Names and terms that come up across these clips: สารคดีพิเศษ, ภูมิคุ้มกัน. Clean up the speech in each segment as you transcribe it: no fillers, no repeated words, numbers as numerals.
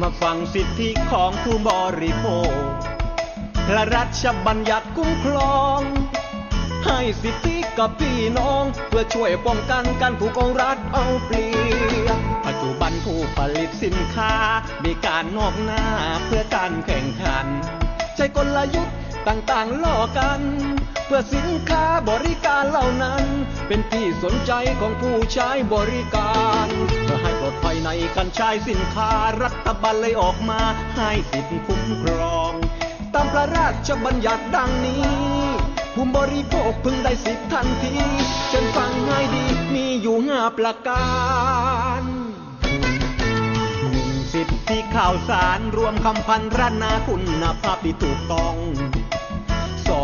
มาฟังสิทธิของผู้บริโภคพระราชบัญญัติคุ้มครองให้สิทธิกับพี่น้องเพื่อช่วยป้องกันการถูกองค์รัฐเอาเปรียบปัจจุบันผู้ผลิตสินค้ามีการนอกหน้าเพื่อการแข่งขันใช้กลยุทธ์ต่างๆล่อกันเพื่อสินค้าบริการเหล่านั้นเป็นที่สนใจของผู้ใช้บริการเพื่อให้ปลอดภัยในการใช้สินค้ารัฐบาลเลยออกมาให้สิทธิคุ้มครองตามพระราชบัญญัติดังนี้ผู้บริโภคพึงได้สิทธิทันทีจนฟังง่ายดีมีอยู่5ประการสิทธิข่าวสารรวมคำพันรนาคุณภาพที่ถูกต้อง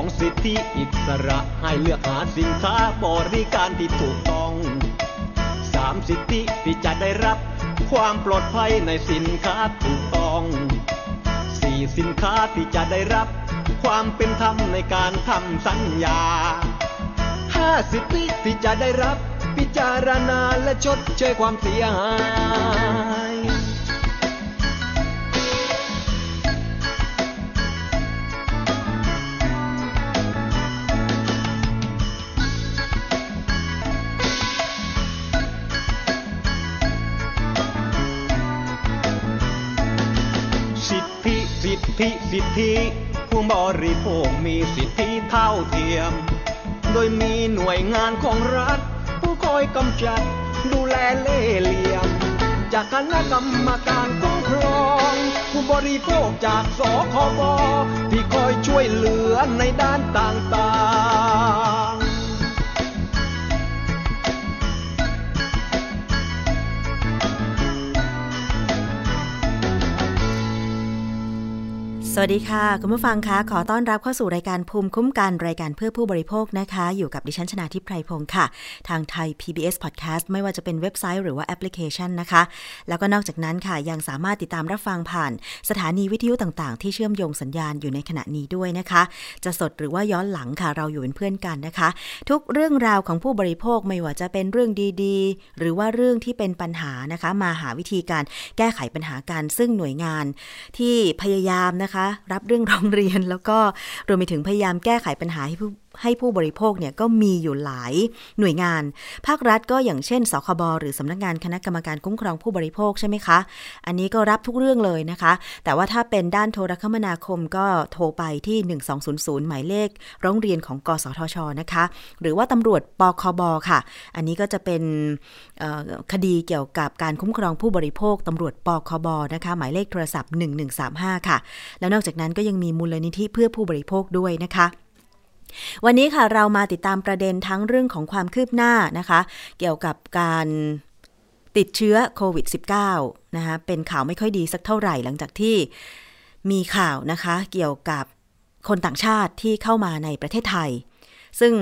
2สิทธิอิสระให้เลือกหาสินค้าบริการที่ถูกต้อง3สิทธิที่จะได้รับความปลอดภัยในสินค้าถูกต้อง4สินค้าที่จะได้รับความเป็นธรรมในการทำสัญญา5สิทธิที่จะได้รับพิจารณาและชดเชยความเสียหายสิทธิผู้บริโภคมีสิทธิเท่าเทียมโดยมีหน่วยงานของรัฐผู้คอยกำจัดดูแลเล่ห์เหลี่ยมจากคณะกรรมการคุ้มครองผู้บริโภคจากสคบที่คอยช่วยเหลือในด้านต่างๆสวัสดีค่ะคุณผู้ฟังคะขอต้อนรับเข้าสู่รายการภูมิคุ้มกันรายการเพื่อผู้บริโภคนะคะอยู่กับดิฉันชนาทิพย์ไพรพงศ์ค่ะทางไทย PBS Podcast ไม่ว่าจะเป็นเว็บไซต์หรือว่าแอปพลิเคชันนะคะแล้วก็นอกจากนั้นค่ะยังสามารถติดตามรับฟังผ่านสถานีวิทยุต่างๆที่เชื่อมโยงสัญญาณอยู่ในขณะนี้ด้วยนะคะจะสดหรือว่าย้อนหลังค่ะเราอยู่เป็นเพื่อนกันนะคะทุกเรื่องราวของผู้บริโภคไม่ว่าจะเป็นเรื่องดีๆหรือว่าเรื่องที่เป็นปัญหานะคะมาหาวิธีการแก้ไขปัญหากันซึ่งหน่วยงานที่พยายามนะคะรับเรื่องร้องเรียนแล้วก็รวมไปถึงพยายามแก้ไขปัญหาให้ผู้บริโภคเนี่ยก็มีอยู่หลายหน่วยงานภาครัฐก็อย่างเช่นสคบหรือสำนักงานคณะกรรมการคุ้มครองผู้บริโภคใช่ไหมคะอันนี้ก็รับทุกเรื่องเลยนะคะแต่ว่าถ้าเป็นด้านโทรคมนาคมก็โทรไปที่1200หมายเลขร้องเรียนของกสทช.นะคะหรือว่าตำรวจปคบ.ค่ะอันนี้ก็จะเป็นคดีเกี่ยวกับการคุ้มครองผู้บริโภคตำรวจปคบ.นะคะหมายเลขโทรศัพท์1135ค่ะแล้วนอกจากนั้นก็ยังมีมูลนิธิเพื่อผู้บริโภคด้วยนะคะวันนี้ค่ะเรามาติดตามประเด็นทั้งเรื่องของความคืบหน้านะคะเกี่ยวกับการติดเชื้อโควิด -19 นะคะเป็นข่าวไม่ค่อยดีสักเท่าไหร่หลังจากที่มีข่าวนะคะเกี่ยวกับคนต่างชาติที่เข้ามาในประเทศไทยซึ่ง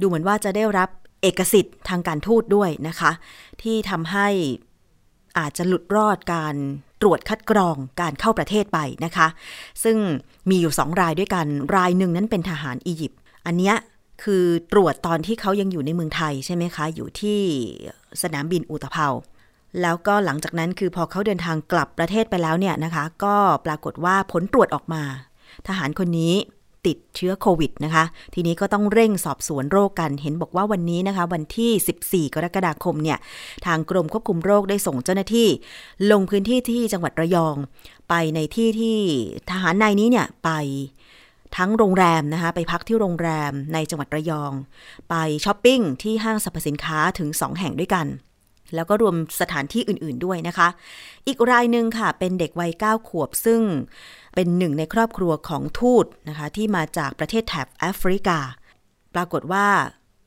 ดูเหมือนว่าจะได้รับเอกสิทธิ์ทางการทูตด้วยนะคะที่ทำให้อาจจะหลุดรอดการตรวจคัดกรองการเข้าประเทศไปนะคะซึ่งมีอยู่2รายด้วยกันรายหนึ่งนั้นเป็นทหารอียิปต์อันเนี้ยคือตรวจตอนที่เขายังอยู่ในเมืองไทยใช่ไหมคะอยู่ที่สนามบินอุตภาวแล้วก็หลังจากนั้นคือพอเขาเดินทางกลับประเทศไปแล้วเนี่ยนะคะก็ปรากฏว่าผลตรวจออกมาทหารคนนี้ติดเชื้อโควิดนะคะทีนี้ก็ต้องเร่งสอบสวนโรคกันเห็นบอกว่าวันนี้นะคะวันที่14กรกฎาคมเนี่ยทางกรมควบคุมโรคได้ส่งเจ้าหน้าที่ลงพื้นที่ที่จังหวัดระยองไปในที่ที่ทหารนายนี้เนี่ยไปทั้งโรงแรมนะคะไปพักที่โรงแรมในจังหวัดระยองไปช้อปปิ้งที่ห้างสรรพสินค้าถึง2แห่งด้วยกันแล้วก็รวมสถานที่อื่นๆด้วยนะคะอีกรายนึงค่ะเป็นเด็กวัย9ขวบซึ่งเป็นหนึ่งในครอบครัวของทูตนะคะที่มาจากประเทศแถบแอฟริกาปรากฏว่า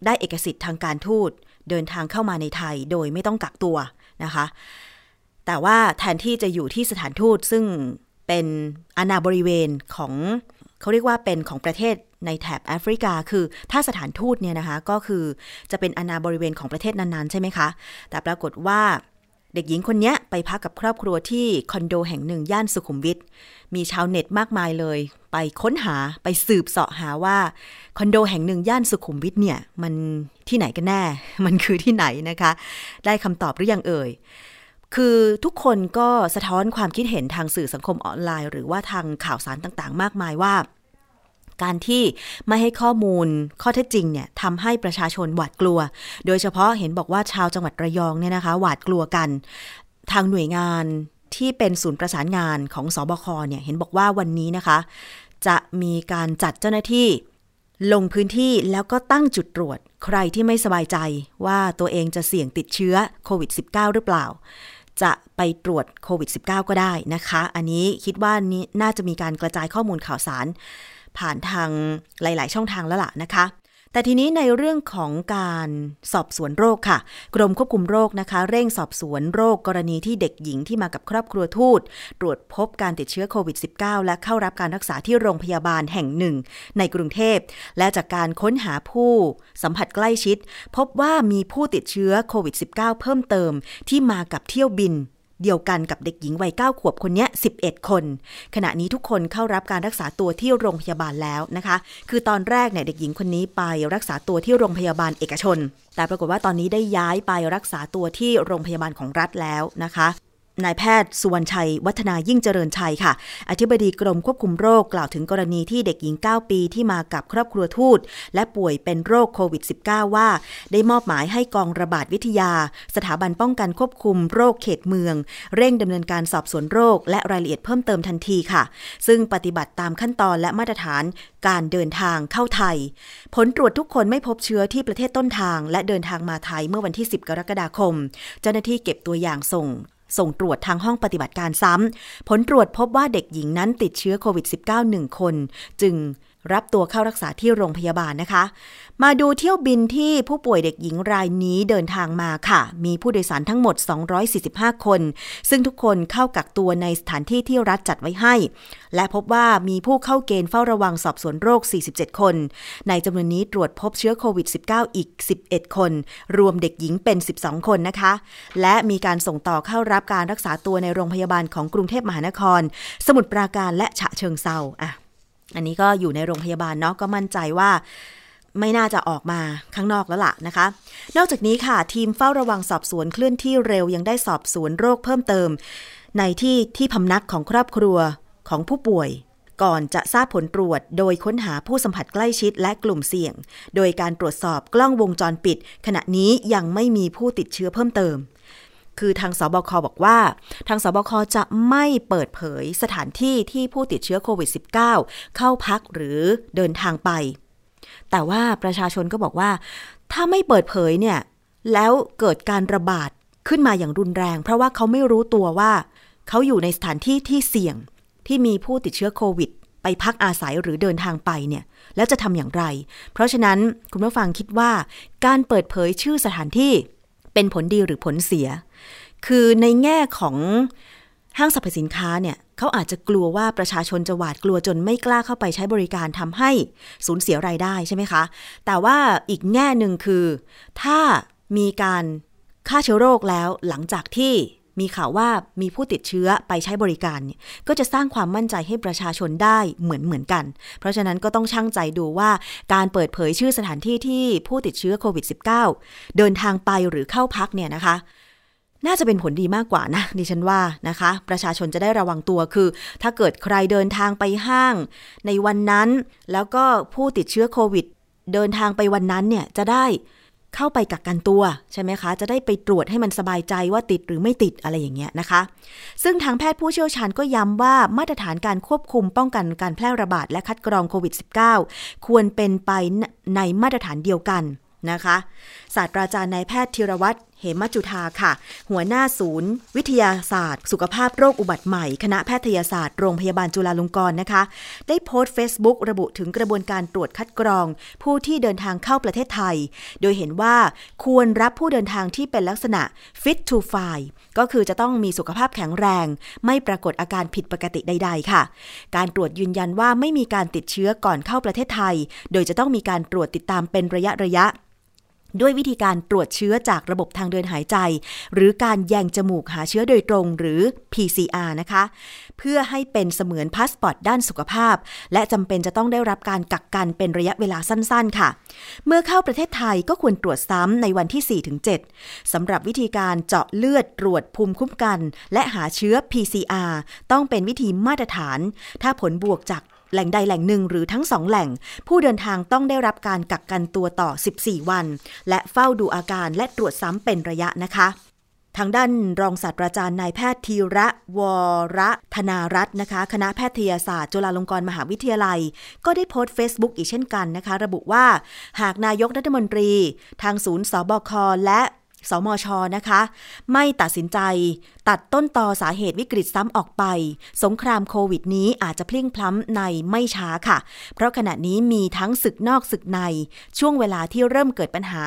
ได้เอกสิทธิ์ทางการทูตเดินทางเข้ามาในไทยโดยไม่ต้องกักตัว นะคะแต่ว่าแทนที่จะอยู่ที่สถานทูตซึ่งเป็นอาณาบริเวณของเขาเรียกว่าเป็นของประเทศในแถบแอฟริกาคือถ้าสถานทูตเนี่ยนะคะก็คือจะเป็นอาณาบริเวณของประเทศนั้นๆใช่ไหมคะแต่ปรากฏว่าเด็กหญิงคนนี้ไปพักกับครอบครัวที่คอนโดแห่งหนึ่งย่านสุขุมวิทมีชาวเน็ตมากมายเลยไปค้นหาไปสืบเสาะหาว่าคอนโดแห่งหนึ่งย่านสุขุมวิทเนี่ยมันที่ไหนกันแน่มันคือที่ไหนนะคะได้คำตอบหรือยังเอ่ยคือทุกคนก็สะท้อนความคิดเห็นทางสื่อสังคมออนไลน์หรือว่าทางข่าวสารต่างๆมากมายว่าการที่ไม่ให้ข้อมูลข้อเท็จจริงเนี่ยทำให้ประชาชนหวาดกลัวโดยเฉพาะเห็นบอกว่าชาวจังหวัดระยองเนี่ยนะคะหวาดกลัวกันทางหน่วยงานที่เป็นศูนย์ประสานงานของสบคเนี่ยเห็นบอกว่าวันนี้นะคะจะมีการจัดเจ้าหน้าที่ลงพื้นที่แล้วก็ตั้งจุดตรวจใครที่ไม่สบายใจว่าตัวเองจะเสี่ยงติดเชื้อโควิด -19 หรือเปล่าจะไปตรวจโควิด -19 ก็ได้นะคะอันนี้คิดว่านี่น่าจะมีการกระจายข้อมูลข่าวสารผ่านทางหลายๆช่องทางแล้วล่ะนะคะแต่ทีนี้ในเรื่องของการสอบสวนโรคค่ะกรมควบคุมโรคนะคะเร่งสอบสวนโรคกรณีที่เด็กหญิงที่มากับครอบครัวทูตตรวจพบการติดเชื้อโควิด -19 และเข้ารับการรักษาที่โรงพยาบาลแห่งหนึ่งในกรุงเทพและจากการค้นหาผู้สัมผัสใกล้ชิดพบว่ามีผู้ติดเชื้อโควิด -19 เพิ่มเติมที่มากับเที่ยวบินเดียวกันกับเด็กหญิงวัย9ขวบคนนี้11คนขณะนี้ทุกคนเข้ารับการรักษาตัวที่โรงพยาบาลแล้วนะคะคือตอนแรกเนี่ยเด็กหญิงคนนี้ไปรักษาตัวที่โรงพยาบาลเอกชนแต่ปรากฏว่าตอนนี้ได้ย้ายไปรักษาตัวที่โรงพยาบาลของรัฐแล้วนะคะนายแพทย์สุวรรณชัยวัฒนายิ่งเจริญชัยค่ะอธิบดีกรมควบคุมโรคกล่าวถึงกรณีที่เด็กหญิง9ปีที่มากับครอบครัวทูตและป่วยเป็นโรคโควิด -19 ว่าได้มอบหมายให้กองระบาดวิทยาสถาบันป้องกันควบคุมโรคเขตเมืองเร่งดำเนินการสอบสวนโรคและรายละเอียดเพิ่มเติมทันทีค่ะซึ่งปฏิบัติตามขั้นตอนและมาตรฐานการเดินทางเข้าไทยผลตรวจทุกคนไม่พบเชื้อที่ประเทศต้นทางและเดินทางมาไทยเมื่อวันที่10กรกฎาคมเจ้าหน้าที่เก็บตัวอย่างส่งตรวจทางห้องปฏิบัติการซ้ำผลตรวจพบว่าเด็กหญิงนั้นติดเชื้อโควิด -19 1 คนจึงรับตัวเข้ารักษาที่โรงพยาบาลนะคะมาดูเที่ยวบินที่ผู้ป่วยเด็กหญิงรายนี้เดินทางมาค่ะมีผู้โดยสารทั้งหมด245คนซึ่งทุกคนเข้ากักตัวในสถานที่ที่รัฐจัดไว้ให้และพบว่ามีผู้เข้าเกณฑ์เฝ้าระวังสอบสวนโรค47คนในจำนวนนี้ตรวจพบเชื้อโควิด -19 อีก11คนรวมเด็กหญิงเป็น12คนนะคะและมีการส่งต่อเข้ารับการรักษาตัวในโรงพยาบาลของกรุงเทพมหานครสมุทรปราการและฉะเชิงเทราอันนี้ก็อยู่ในโรงพยาบาลเนาะก็มั่นใจว่าไม่น่าจะออกมาข้างนอกแล้วล่ะนะคะนอกจากนี้ค่ะทีมเฝ้าระวังสอบสวนเคลื่อนที่เร็วยังได้สอบสวนโรคเพิ่มเติมในที่พำนักของครอบครัวของผู้ป่วยก่อนจะทราบผลตรวจโดยค้นหาผู้สัมผัสใกล้ชิดและกลุ่มเสี่ยงโดยการตรวจสอบกล้องวงจรปิดขณะนี้ยังไม่มีผู้ติดเชื้อเพิ่มเติมคือทางสบคบอกว่าทางสบคจะไม่เปิดเผยสถานที่ที่ผู้ติดเชื้อโควิด -19 เข้าพักหรือเดินทางไปแต่ว่าประชาชนก็บอกว่าถ้าไม่เปิดเผยเนี่ยแล้วเกิดการระบาดขึ้นมาอย่างรุนแรงเพราะว่าเขาไม่รู้ตัวว่าเขาอยู่ในสถานที่ที่เสี่ยงที่มีผู้ติดเชื้อโควิดไปพักอาศัยหรือเดินทางไปเนี่ยแล้วจะทำอย่างไรเพราะฉะนั้นคุณผู้ฟังคิดว่าการเปิดเผยชื่อสถานที่เป็นผลดีหรือผลเสียคือในแง่ของห้างสรรพสินค้าเนี่ยเขาอาจจะกลัวว่าประชาชนจะหวาดกลัวจนไม่กล้าเข้าไปใช้บริการทำให้สูญเสียรายได้ใช่ไหมคะแต่ว่าอีกแง่หนึ่งคือถ้ามีการฆ่าเชื้อโรคแล้วหลังจากที่มีข่าวว่ามีผู้ติดเชื้อไปใช้บริการเนี่ยก็จะสร้างความมั่นใจให้ประชาชนได้เหมือนกันเพราะฉะนั้นก็ต้องชั่งใจดูว่าการเปิดเผยชื่อสถานที่ที่ผู้ติดเชื้อโควิด -19 เดินทางไปหรือเข้าพักเนี่ยนะคะน่าจะเป็นผลดีมากกว่านะดิฉันว่านะคะประชาชนจะได้ระวังตัวคือถ้าเกิดใครเดินทางไปห้างในวันนั้นแล้วก็ผู้ติดเชื้อโควิดเดินทางไปวันนั้นเนี่ยจะได้เข้าไปกักกันตัวใช่ไหมคะจะได้ไปตรวจให้มันสบายใจว่าติดหรือไม่ติดอะไรอย่างเงี้ยนะคะซึ่งทางแพทย์ผู้เชี่ยวชาญก็ย้ำว่ามาตรฐานการควบคุมป้องกันการแพร่ระบาดและคัดกรองโควิด -19 ควรเป็นไปในมาตรฐานเดียวกันนะคะศาสตราจารย์นายแพทย์ธีรวัฒน์ เหมจุฑาค่ะหัวหน้าศูนย์วิทยาศาสตร์สุขภาพโรคอุบัติใหม่คณะแพทยศาสตร์โรงพยาบาลจุฬาลงกรณ์นะคะได้โพสต์ Facebook ระบุถึงกระบวนการตรวจคัดกรองผู้ที่เดินทางเข้าประเทศไทยโดยเห็นว่าควรรับผู้เดินทางที่เป็นลักษณะ Fit to Fly ก็คือจะต้องมีสุขภาพแข็งแรงไม่ปรากฏอาการผิดปกติใดๆค่ะการตรวจยืนยันว่าไม่มีการติดเชื้อก่อนเข้าประเทศไทยโดยจะต้องมีการตรวจติดตามเป็นระยะด้วยวิธีการตรวจเชื้อจากระบบทางเดินหายใจหรือการแยงจมูกหาเชื้อโดยตรงหรือ PCR นะคะเพื่อให้เป็นเสมือนพาสปอร์ตด้านสุขภาพและจำเป็นจะต้องได้รับการกักกันเป็นระยะเวลาสั้นๆค่ะเมื่อเข้าประเทศไทยก็ควรตรวจซ้ำในวันที่ 4-7 สำหรับวิธีการเจาะเลือดตรวจภูมิคุ้มกันและหาเชื้อ PCR ต้องเป็นวิธีมาตรฐานถ้าผลบวกจากแหล่งใดแหล่งหนึ่งหรือทั้ง2แหล่งผู้เดินทางต้องได้รับการกักกันตัวต่อ14วันและเฝ้าดูอาการและตรวจซ้ำเป็นระยะนะคะทางด้านรองศาสตราจารย์นายแพทย์ธีระวรธนารัตน์นะคะคณะแพทยศาสตร์จุฬาลงกรณ์มหาวิทยาลัยก็ได้โพสต์ Facebook อีกเช่นกันนะคะระบุว่าหากนายกรัฐมนตรีทางศูนย์สบคและสมช.นะคะไม่ตัดสินใจตัดต้นตอสาเหตุวิกฤตซ้ำออกไปสงครามโควิดนี้อาจจะเพลี่ยงพล้ำในไม่ช้าค่ะเพราะขณะนี้มีทั้งศึกนอกศึกในช่วงเวลาที่เริ่มเกิดปัญหา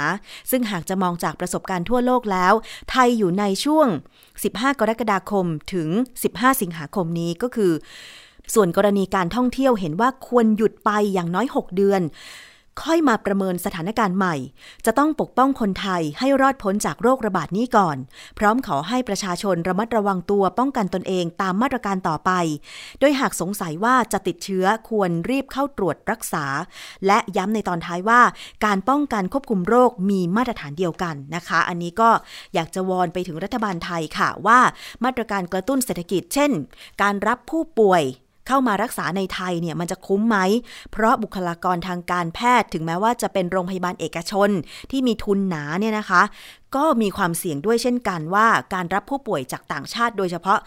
ซึ่งหากจะมองจากประสบการณ์ทั่วโลกแล้วไทยอยู่ในช่วง15กรกฎาคมถึง15สิงหาคมนี้ก็คือส่วนกรณีการท่องเที่ยวเห็นว่าควรหยุดไปอย่างน้อย6เดือนค่อยมาประเมินสถานการณ์ใหม่จะต้องปกป้องคนไทยให้รอดพ้นจากโรคระบาดนี้ก่อนพร้อมขอให้ประชาชนระมัดระวังตัวป้องกันตนเองตามมาตรการต่อไปโดยหากสงสัยว่าจะติดเชื้อควรรีบเข้าตรวจรักษาและย้ำในตอนท้ายว่าการป้องกันควบคุมโรคมีมาตรฐานเดียวกันนะคะอันนี้ก็อยากจะวอนไปถึงรัฐบาลไทยค่ะว่ามาตรการกระตุ้นเศรษฐกิจเช่นการรับผู้ป่วยเข้ามารักษาในไทยเนี่ยมันจะคุ้มไหมเพราะบุคลากรทางการแพทย์ถึงแม้ว่าจะเป็นโรงพยาบาลเอกชนที่มีทุนหนาเนี่ยนะคะก็มีความเสี่ยงด้วยเช่นกันว่าการรับผู้ป่วยจากต่างชาติโดยเฉพาะ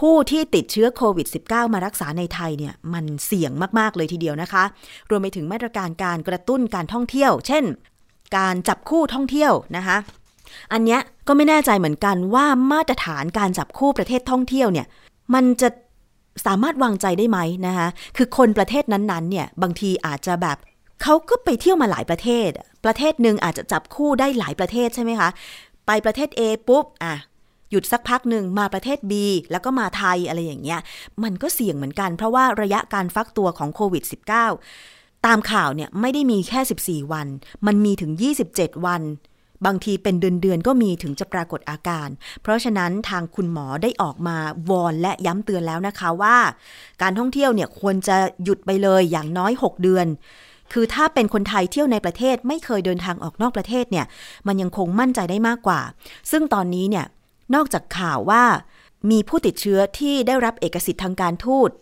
ผู้ที่ติดเชื้อโควิด -19 มารักษาในไทยเนี่ยมันเสี่ยงมากๆเลยทีเดียวนะคะรวมไปถึงมาตรการการกระตุ้นการท่องเที่ยวเช่นการจับคู่ท่องเที่ยวนะคะอันเนี้ยก็ไม่แน่ใจเหมือนกันว่ามาตรฐานการจับคู่ประเทศท่องเที่ยวเนี่ยมันจะสามารถวางใจได้ไหมนะคะคือคนประเทศนั้นๆเนี่ยบางทีอาจจะแบบเขาก็ไปเที่ยวมาหลายประเทศประเทศนึงอาจจะจับคู่ได้หลายประเทศใช่ไหมคะไปประเทศ A ปุ๊บอ่ะหยุดสักพักนึงมาประเทศ B แล้วก็มาไทยอะไรอย่างเงี้ยมันก็เสี่ยงเหมือนกันเพราะว่าระยะการฟักตัวของโควิด -19 ตามข่าวเนี่ยไม่ได้มีแค่14วันมันมีถึง27วันบางทีเป็นเดือนๆก็มีถึงจะปรากฏอาการเพราะฉะนั้นทางคุณหมอได้ออกมาวอนและย้ำเตือนแล้วนะคะว่าการท่องเที่ยวเนี่ยควรจะหยุดไปเลยอย่างน้อย6เดือนคือถ้าเป็นคนไทยเที่ยวในประเทศไม่เคยเดินทางออกนอกประเทศเนี่ยมันยังคงมั่นใจได้มากกว่าซึ่งตอนนี้เนี่ยนอกจากข่าวว่ามีผู้ติดเชื้อที่ได้รับเอกสิทธิ์ทางการทูต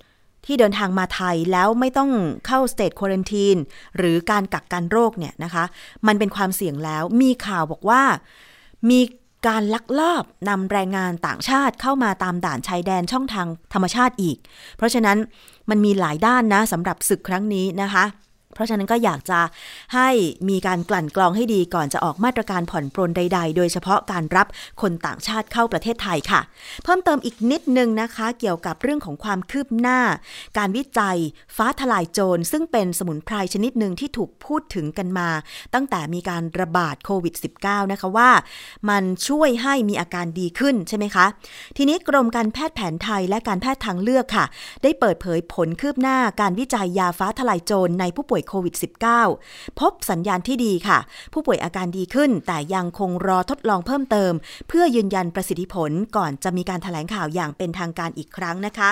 ที่เดินทางมาไทยแล้วไม่ต้องเข้าสเตทควอรันทีนหรือการกักกันโรคเนี่ยนะคะมันเป็นความเสี่ยงแล้วมีข่าวบอกว่ามีการลักลอบนำแรงงานต่างชาติเข้ามาตามด่านชายแดนช่องทางธรรมชาติอีกเพราะฉะนั้นมันมีหลายด้านนะสำหรับศึกครั้งนี้นะคะเพราะฉะนั้นก็อยากจะให้มีการกลั่นกรองให้ดีก่อนจะออกมาตรการผ่อนปรนใดๆโดยเฉพาะการรับคนต่างชาติเข้าประเทศไทยค่ะเพิ่มเติมอีกนิดนึงนะคะเกี่ยวกับเรื่องของความคืบหน้าการวิจัยฟ้าทลายโจรซึ่งเป็นสมุนไพรชนิดหนึ่งที่ถูกพูดถึงกันมาตั้งแต่มีการระบาดโควิด -19 นะคะว่ามันช่วยให้มีอาการดีขึ้นใช่ไหมคะทีนี้กรมการแพทย์แผนไทยและการแพทย์ทางเลือกค่ะได้เปิดเผยผลคืบหน้าการวิจัยยาฟ้าทลายโจรในผู้ป่วยโควิด -19 พบสัญญาณที่ดีค่ะผู้ป่วยอาการดีขึ้นแต่ยังคงรอทดลองเพิ่มเติมเพื่อยืนยันประสิทธิผลก่อนจะมีการแถลงข่าวอย่างเป็นทางการอีกครั้งนะคะ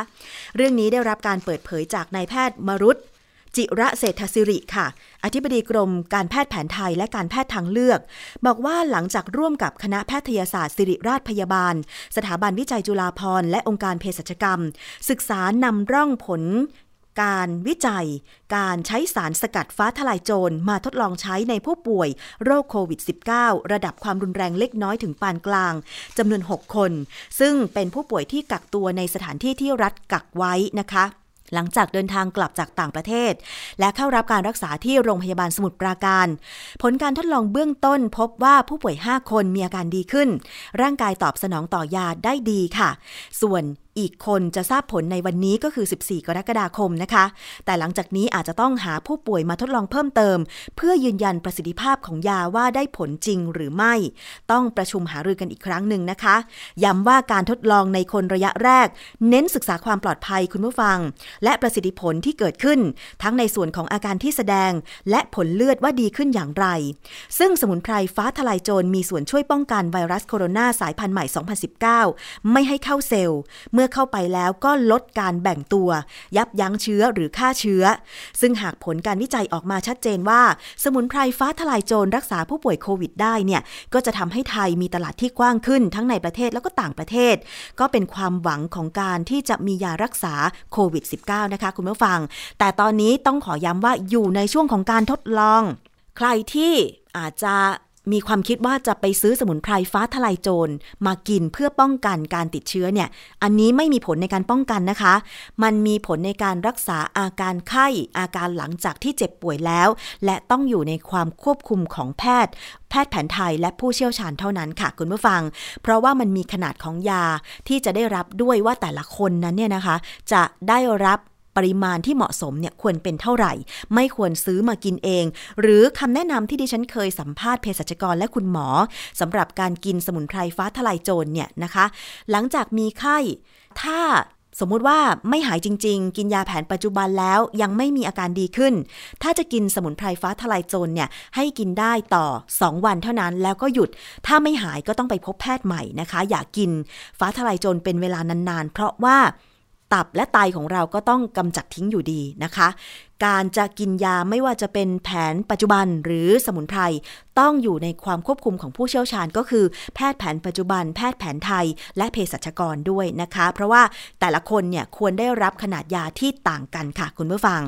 เรื่องนี้ได้รับการเปิดเผยจากนายแพทย์มรุตจิระเศรษฐศิริค่ะอธิบดีกรมการแพทย์แผนไทยและการแพทย์ทางเลือกบอกว่าหลังจากร่วมกับคณะแพทยศาสตร์ศิริราชพยาบาลสถาบันวิจัยจุฬาภรณ์และองค์การเภสัชกรรมศึกษานำร่องผลการวิจัยการใช้สารสกัดฟ้าทลายโจรมาทดลองใช้ในผู้ป่วยโรคโควิด -19 ระดับความรุนแรงเล็กน้อยถึงปานกลางจำนวน6คนซึ่งเป็นผู้ป่วยที่กักตัวในสถานที่ที่รัฐกักไว้นะคะ หลังจากเดินทางกลับจากต่างประเทศและเข้ารับการรักษาที่โรงพยาบาลสมุทรปราการผลการทดลองเบื้องต้นพบว่าผู้ป่วย5คนมีอาการดีขึ้นร่างกายตอบสนองต่อยาได้ดีค่ะส่วนอีกคนจะทราบผลในวันนี้ก็คือ14กรกฎาคมนะคะแต่หลังจากนี้อาจจะต้องหาผู้ป่วยมาทดลองเพิ่มเติมเพื่อยืนยันประสิทธิภาพของยาว่าได้ผลจริงหรือไม่ต้องประชุมหารือกันอีกครั้งหนึ่งนะคะย้ำว่าการทดลองในคนระยะแรกเน้นศึกษาความปลอดภัยคุณผู้ฟังและประสิทธิผลที่เกิดขึ้นทั้งในส่วนของอาการที่แสดงและผลเลือดว่าดีขึ้นอย่างไรซึ่งสมุนไพรฟ้าทะลายโจรมีส่วนช่วยป้องกันไวรัสโคโรนาสายพันธุ์ใหม่2019ไม่ให้เข้าเซลล์เมื่อเข้าไปแล้วก็ลดการแบ่งตัวยับยั้งเชื้อหรือฆ่าเชื้อซึ่งหากผลการวิจัยออกมาชัดเจนว่าสมุนไพรฟ้าทะลายโจรรักษาผู้ป่วยโควิดได้เนี่ยก็จะทำให้ไทยมีตลาดที่กว้างขึ้นทั้งในประเทศแล้วก็ต่างประเทศก็เป็นความหวังของการที่จะมียารักษาโควิด -19 นะคะคุณผู้ฟังแต่ตอนนี้ต้องขอย้ำว่าอยู่ในช่วงของการทดลองใครที่อาจจะมีความคิดว่าจะไปซื้อสมุนไพรฟ้าทะลายโจรมากินเพื่อป้องกันการติดเชื้อเนี่ยอันนี้ไม่มีผลในการป้องกันนะคะมันมีผลในการรักษาอาการไข้อาการหลังจากที่เจ็บป่วยแล้วและต้องอยู่ในความควบคุมของแพทย์แผนไทยและผู้เชี่ยวชาญเท่านั้นค่ะคุณผู้ฟังเพราะว่ามันมีขนาดของยาที่จะได้รับด้วยว่าแต่ละคนนั้นเนี่ยนะคะจะได้รับปริมาณที่เหมาะสมเนี่ยควรเป็นเท่าไหร่ไม่ควรซื้อมากินเองหรือคำแนะนำที่ดิฉันเคยสัมภาษณ์เภสัชกรและคุณหมอสำหรับการกินสมุนไพรฟ้าทะลายโจรเนี่ยนะคะหลังจากมีไข้ถ้าสมมุติว่าไม่หายจริงๆกินยาแผนปัจจุบันแล้วยังไม่มีอาการดีขึ้นถ้าจะกินสมุนไพรฟ้าทะลายโจรเนี่ยให้กินได้ต่อ2วันเท่านั้นแล้วก็หยุดถ้าไม่หายก็ต้องไปพบแพทย์ใหม่นะคะอย่ากินฟ้าทะลายโจรเป็นเวลานานๆเพราะว่าตับและไตของเราก็ต้องกำจัดทิ้งอยู่ดีนะคะการจะกินยาไม่ว่าจะเป็นแผนปัจจุบันหรือสมุนไพรต้องอยู่ในความควบคุมของผู้เชี่ยวชาญก็คือแพทย์แผนปัจจุบันแพทย์แผนไทยและเภสัชกรด้วยนะคะเพราะว่าแต่ละคนเนี่ยควรได้รับขนาดยาที่ต่างกันค่ะคุณผู้ฟัง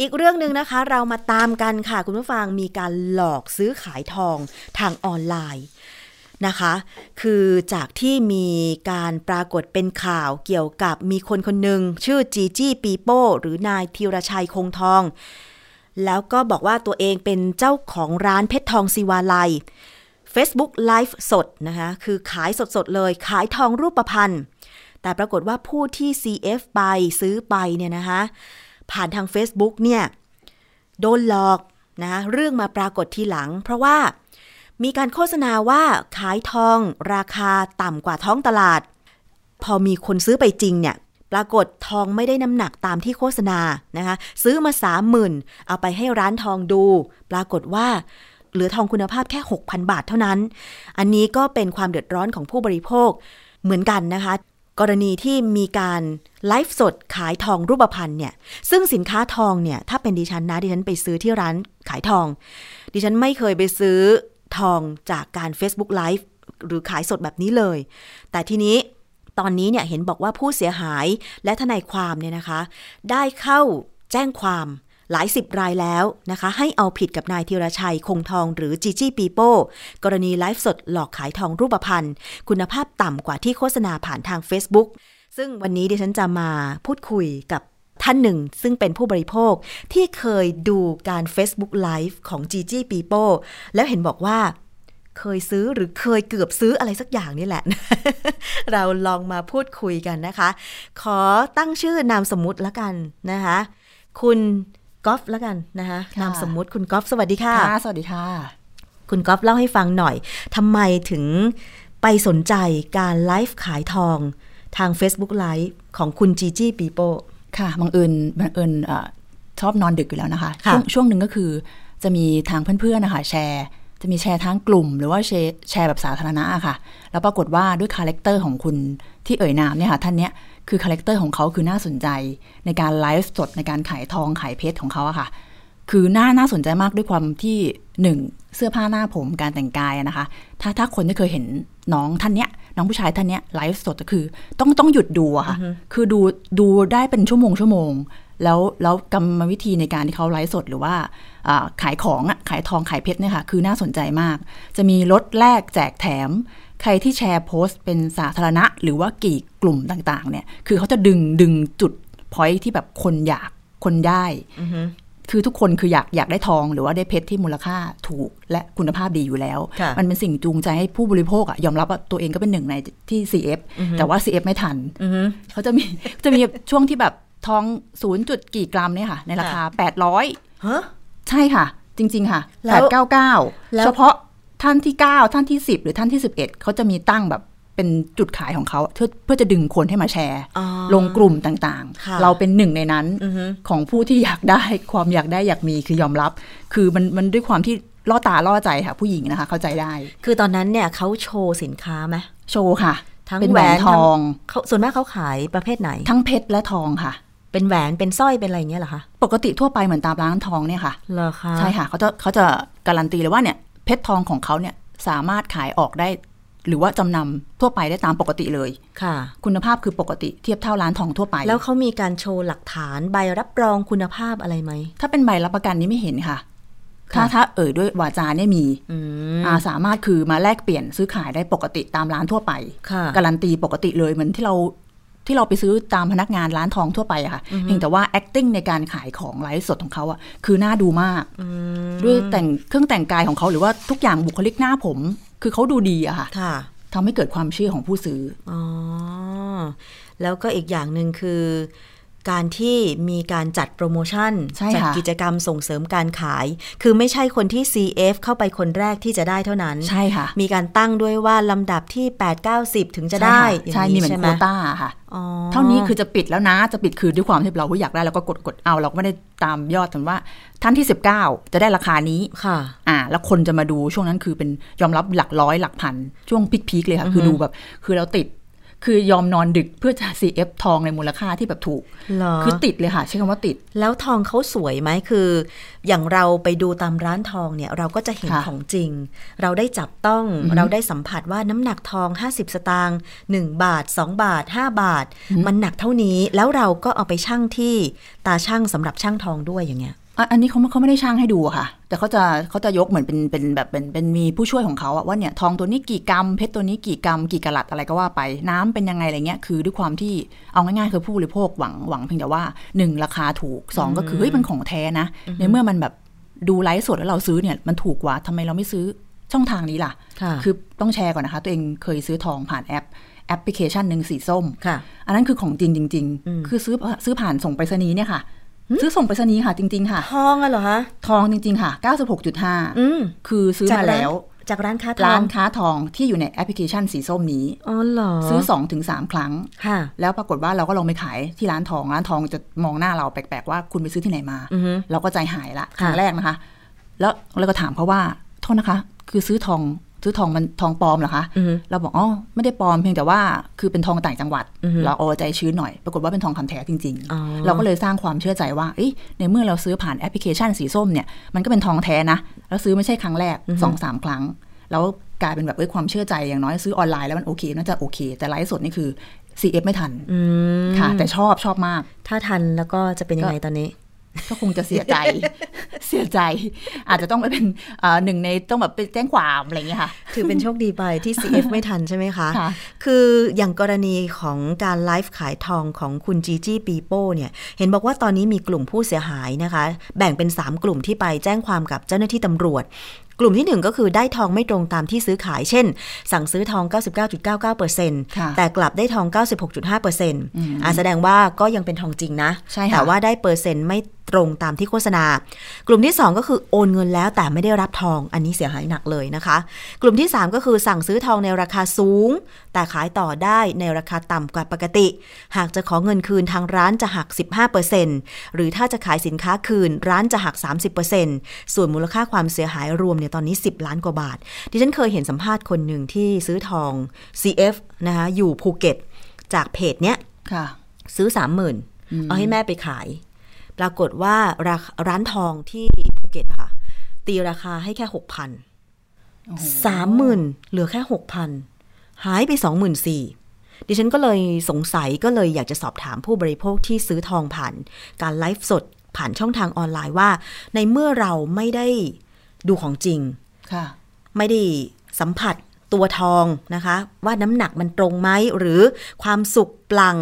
อีกเรื่องนึงนะคะเรามาตามกันค่ะคุณผู้ฟังมีการหลอกซื้อขายทองทางออนไลน์นะคะคือจากที่มีการปรากฏเป็นข่าวเกี่ยวกับมีคนหนึ่งชื่อจีจี้ปีโป้หรือนายธีรชัยคงทองแล้วก็บอกว่าตัวเองเป็นเจ้าของร้านเพชรทองศิวาลัย Facebook Live สดนะคะคือขายสดๆเลยขายทองรูปพรรณแต่ปรากฏว่าผู้ที่ CF ไปซื้อไปเนี่ยนะคะผ่านทาง Facebook เนี่ยโดนหลอกนะเรื่องมาปรากฏทีหลังเพราะว่ามีการโฆษณาว่าขายทองราคาต่ำกว่าท้องตลาดพอมีคนซื้อไปจริงเนี่ยปรากฏทองไม่ได้น้ำหนักตามที่โฆษณานะคะซื้อมา 30,000 เอาไปให้ร้านทองดูปรากฏว่าเหลือทองคุณภาพแค่ 6,000 บาทเท่านั้นอันนี้ก็เป็นความเดือดร้อนของผู้บริโภคเหมือนกันนะคะกรณีที่มีการไลฟ์สดขายทองรูปพรรณเนี่ยซึ่งสินค้าทองเนี่ยถ้าเป็นดิฉันนะดิฉันไปซื้อที่ร้านขายทองดิฉันไม่เคยไปซื้อทองจากการ Facebook Live หรือขายสดแบบนี้เลยแต่ทีนี้ตอนนี้เนี่ยเห็นบอกว่าผู้เสียหายและทนายความเนี่ยนะคะได้เข้าแจ้งความหลายสิบรายแล้วนะคะให้เอาผิดกับนายธีรชัยคงทองหรือจีจี้ปีโป้กรณีไลฟ์สดหลอกขายทองรูปพรรณคุณภาพต่ำกว่าที่โฆษณาผ่านทาง Facebook ซึ่งวันนี้ดิฉันจะมาพูดคุยกับท่านหนึ่งซึ่งเป็นผู้บริโภคที่เคยดูการ Facebook Live ของ Gigi Pipo แล้วเห็นบอกว่าเคยซื้อหรือเคยเกือบซื้ออะไรสักอย่างนี่แหละ เราลองมาพูดคุยกันนะคะขอตั้งชื่อนามสมมุติละกันนะคะคุณก๊อฟละกันนะคะนามสมมุติคุณก๊อฟสวัสดีค่ะสวัสดีค่ะคุณก๊อฟเล่าให้ฟังหน่อยทำไมถึงไปสนใจการไลฟ์ขายทองทาง Facebook Live ของคุณ Gigi Pipoค่ะบังเอิญชอบนอนดึกอยู่แล้วนะคะช่วงหนึ่งก็คือจะมีทางเพื่อนๆนะคะจะมีแชร์ทั้งกลุ่มหรือว่าแชร์แบบสาธารณะค่ะแล้วปรากฏว่าด้วยคาแรคเตอร์ของคุณที่เอ่ยนามเนี่ยค่ะท่านเนี้ยคือคาแรคเตอร์ของเขาคือน่าสนใจในการไลฟ์สดในการขายทองขายเพชรของเขาอะค่ะคือน่าสนใจมากด้วยความที่หนึ่งเสื้อผ้าหน้าผมการแต่งกายนะคะถ้าคนที่เคยเห็นน้องท่านเนี้ยน้องผู้ชายท่านเนี้ยไลฟ์สดก็คือต้องหยุดดูอะค่ะ คือดูได้เป็นชั่วโมงแล้วกรรมวิธีในการที่เขาไลฟ์สดหรือว่าขายของอะขายทองขายเพชรเนี่ยค่ะคือน่าสนใจมากจะมีลดแลกแจกแถมใครที่แชร์โพสต์เป็นสาธารณะหรือว่ากี่กลุ่มต่างๆเนี่ยคือเขาจะดึงจุด พอยต์ที่แบบคนอยากคนได้คือทุกคนคืออยากได้ทองหรือว่าได้เพชรที่มูลค่าถูกและคุณภาพดีอยู่แล้วมันเป็นสิ่งจูงใจให้ผู้บริโภคอะยอมรับว่าตัวเองก็เป็นหนึ่งในที่ CF แต่ว่า CF ไม่ทันเขาจะมีช่วงที่แบบทอง0จุดกี่กรัมเนี่ยค่ะในราคา800ฮะใช่ค่ะจริงๆค่ะ899เฉพาะท่านที่9ท่านที่10หรือท่านที่11เขาจะมีตั้งแบบเป็นจุดขายของเขาเพื่อจะดึงคนให้มาแชร์ลงกลุ่มต่างๆเราเป็นหนึ่งในนั้นของผู้ที่อยากได้ความอยากได้อยากมีคือยอมรับคือมันด้วยความที่ล่อตาล่อใจค่ะผู้หญิงนะคะเข้าใจได้คือตอนนั้นเนี่ยเขาโชว์สินค้าไหมโชว์ค่ะทั้งแหวนทองส่วนมากเขาขายประเภทไหนทั้งเพชรและทองค่ะเป็นแหวนเป็นสร้อยเป็นอะไรอย่างเงี้ยเหรอคะปกติทั่วไปเหมือนตามร้านทองเนี่ยค่ะเหรอคะใช่ค่ะเขาจะการันตีเลยว่าเนี่ยเพชรทองของเขาเนี่ยสามารถขายออกได้หรือว่าจำนำทั่วไปได้ตามปกติเลยค่ะคุณภาพคือปกติเทียบเท่าร้านทองทั่วไปแล้วเขามีการโชว์หลักฐานใบรับรองคุณภาพอะไรไหมถ้าเป็นใบรับประกันนี้ไม่เห็นค่ะถ้าด้วยวาจาเนี่ยมีสามารถคือมาแลกเปลี่ยนซื้อขายได้ปกติตามร้านทั่วไปการันตีปกติเลยเหมือนที่เราไปซื้อตามพนักงานร้านทองทั่วไปอะค่ะเพียงแต่ว่า acting ในการขายของไลฟ์สดของเขาอะคือน่าดูมากด้วยเครื่องแต่งกายของเขาหรือว่าทุกอย่างบุคลิกหน้าผมคือเขาดูดีอะค่ะทำให้เกิดความเชื่อของผู้ซื้ออ๋อแล้วก็อีกอย่างหนึ่งคือการที่มีการจัดโปรโมชั่นจัดกิจกรรมส่งเสริมการขายคือไม่ใช่คนที่ CF เข้าไปคนแรกที่จะได้เท่านั้นใช่ค่ะมีการตั้งด้วยว่าลำดับที่8-90ถึงจะได้ใช่มีเหมือนโควต้าค่ะเท่านี้คือจะปิดแล้วนะจะปิดคือด้วยความที่เราอยากได้เราก็กดเอาเราก็ไม่ได้ตามยอดแต่ว่าท่านที่19จะได้ราคานี้ค่ะแล้วคนจะมาดูช่วงนั้นคือเป็นยอมรับหลักร้อยหลักพันช่วงพีคเลยค่ะคือดูแบบคือเราติดคือยอมนอนดึกเพื่อจะ CF ทองในมูลค่าที่แบบถูกคือติดเลยค่ะใช้คำว่าติดแล้วทองเขาสวยไหมคืออย่างเราไปดูตามร้านทองเนี่ยเราก็จะเห็นของจริงเราได้จับต้องเราได้สัมผัสว่าน้ำหนักทอง50สตางค์1บาท2บาท5บาทมันหนักเท่านี้แล้วเราก็เอาไปชั่งที่ตาชั่งสำหรับชั่งทองด้วยอย่างเงี้ยอันนี้เขาไม่ได้ช่างให้ดูค่ะแต่เขาจะยกเหมือนเป็นแบบเป็นมีผู้ช่วยของเขาอะว่าเนี่ยทองตัวนี้กี่กรัมเพชรตัวนี้กี่กรัมกี่กะรัตอะไรก็ว่าไปน้ำเป็นยังไงอะไรเงี้ยคือด้วยความที่เอาง่ายๆคือผู้บริโภคหวังเพียงแต่ว่า1ราคาถูก2ก็คือเฮ้ยมันของแท้นะในเมื่อมันแบบดูไลฟ์สดแล้วเราซื้อเนี่ยมันถูกกว่าทำไมเราไม่ซื้อช่องทางนี้ล่ะคือต้องแชร์ก่อนนะคะตัวเองเคยซื้อทองผ่านแอปพลิเคชันนึงสีส้มอันนั้นคือของจริงจริงคือซื้อผ่านส่งไปรษณีย์เนี่ยค่ะซื้อส่งไปรษณีย์ค่ะจริงๆค่ะทองอ่ะเหรอคะทองจริงๆค่ะ 96.5 คือซื้อมาแล้วจากร้านค้าทองที่อยู่ในแอปพลิเคชันสีส้มนี้อ๋อเหรอซื้อ 2-3 ครั้งค่ะแล้วปรากฏว่าเราก็ลงไปขายที่ร้านทองจะมองหน้าเราแปลกๆว่าคุณไปซื้อที่ไหนมาเราก็ใจหายละครั้งแรกนะคะแล้วเราก็ถามเขาว่าโทษนะคะคือซื้อทองมันทองปลอมเหรอคะเราบอกอ๋อไม่ได้ปลอมเพียงแต่ว่าคือเป็นทองต่างจังหวัดเราเอาใจชื้นหน่อยปรากฏว่าเป็นทองคำแท้จริงๆเราก็เลยสร้างความเชื่อใจว่าในเมื่อเราซื้อผ่านแอปพลิเคชันสีส้มเนี่ยมันก็เป็นทองแท้นะเราซื้อไม่ใช่ครั้งแรก 2-3 ครั้งแล้วกลายเป็นแบบความเชื่อใจอย่างน้อยซื้อออนไลน์แล้วมันโอเคน่าจะโอเคแต่ไลฟ์สดนี่คือ CF ไม่ทันค่ะแต่ชอบมากถ้าทันแล้วก็จะเป็นยังไงตอนนี้ก็คงจะเสียใจอาจจะต้องไปเป็นหนึ่งในต้องแบบไปแจ้งความอะไรอย่างเงี้ยค่ะถือเป็นโชคดีไปที่ CF ไม่ทันใช่ไหมคะคืออย่างกรณีของการไลฟ์ขายทองของคุณจีจี้ปีโป้เนี่ยเห็นบอกว่าตอนนี้มีกลุ่มผู้เสียหายนะคะแบ่งเป็น3กลุ่มที่ไปแจ้งความกับเจ้าหน้าที่ตำรวจกลุ่มที่1ก็คือได้ทองไม่ตรงตามที่ซื้อขายเช่นสั่งซื้อทอง 99.99% แต่กลับได้ทอง 96.5% แสดงว่าก็ยังเป็นทองจริงนะแต่ว่าได้เปอร์เซ็นต์ไม่ตรงตามที่โฆษณากลุ่มที่2ก็คือโอนเงินแล้วแต่ไม่ได้รับทองอันนี้เสียหายหนักเลยนะคะกลุ่มที่3ก็คือสั่งซื้อทองในราคาสูงแต่ขายต่อได้ในราคาต่ำกว่าปกติหากจะขอเงินคืนทางร้านจะหัก 15% หรือถ้าจะขายสินค้าคืนร้านจะหัก 30% ส่วนมูลค่าความเสียหายรวมเนี่ยตอนนี้10ล้านกว่าบาทดิฉันเคยเห็นสัมภาษณ์คนหนึ่งที่ซื้อทอง CF นะคะอยู่ภูเก็ตจากเพจเนี้ยซื้อ 30,000 เอาให้แม่ไปขายปรากฏว่าร้านทองที่ภูเก็ตค่ะตีราคาให้แค่ 6,000 30,000 เหลือแค่ 6,000 หายไป 24,000 ดิฉันก็เลยสงสัยก็เลยอยากจะสอบถามผู้บริโภคที่ซื้อทองผ่านการไลฟ์สดผ่านช่องทางออนไลน์ว่าในเมื่อเราไม่ได้ดูของจริงไม่ได้สัมผัสตัวทองนะคะว่าน้ำหนักมันตรงไหมหรือความสุกปลัง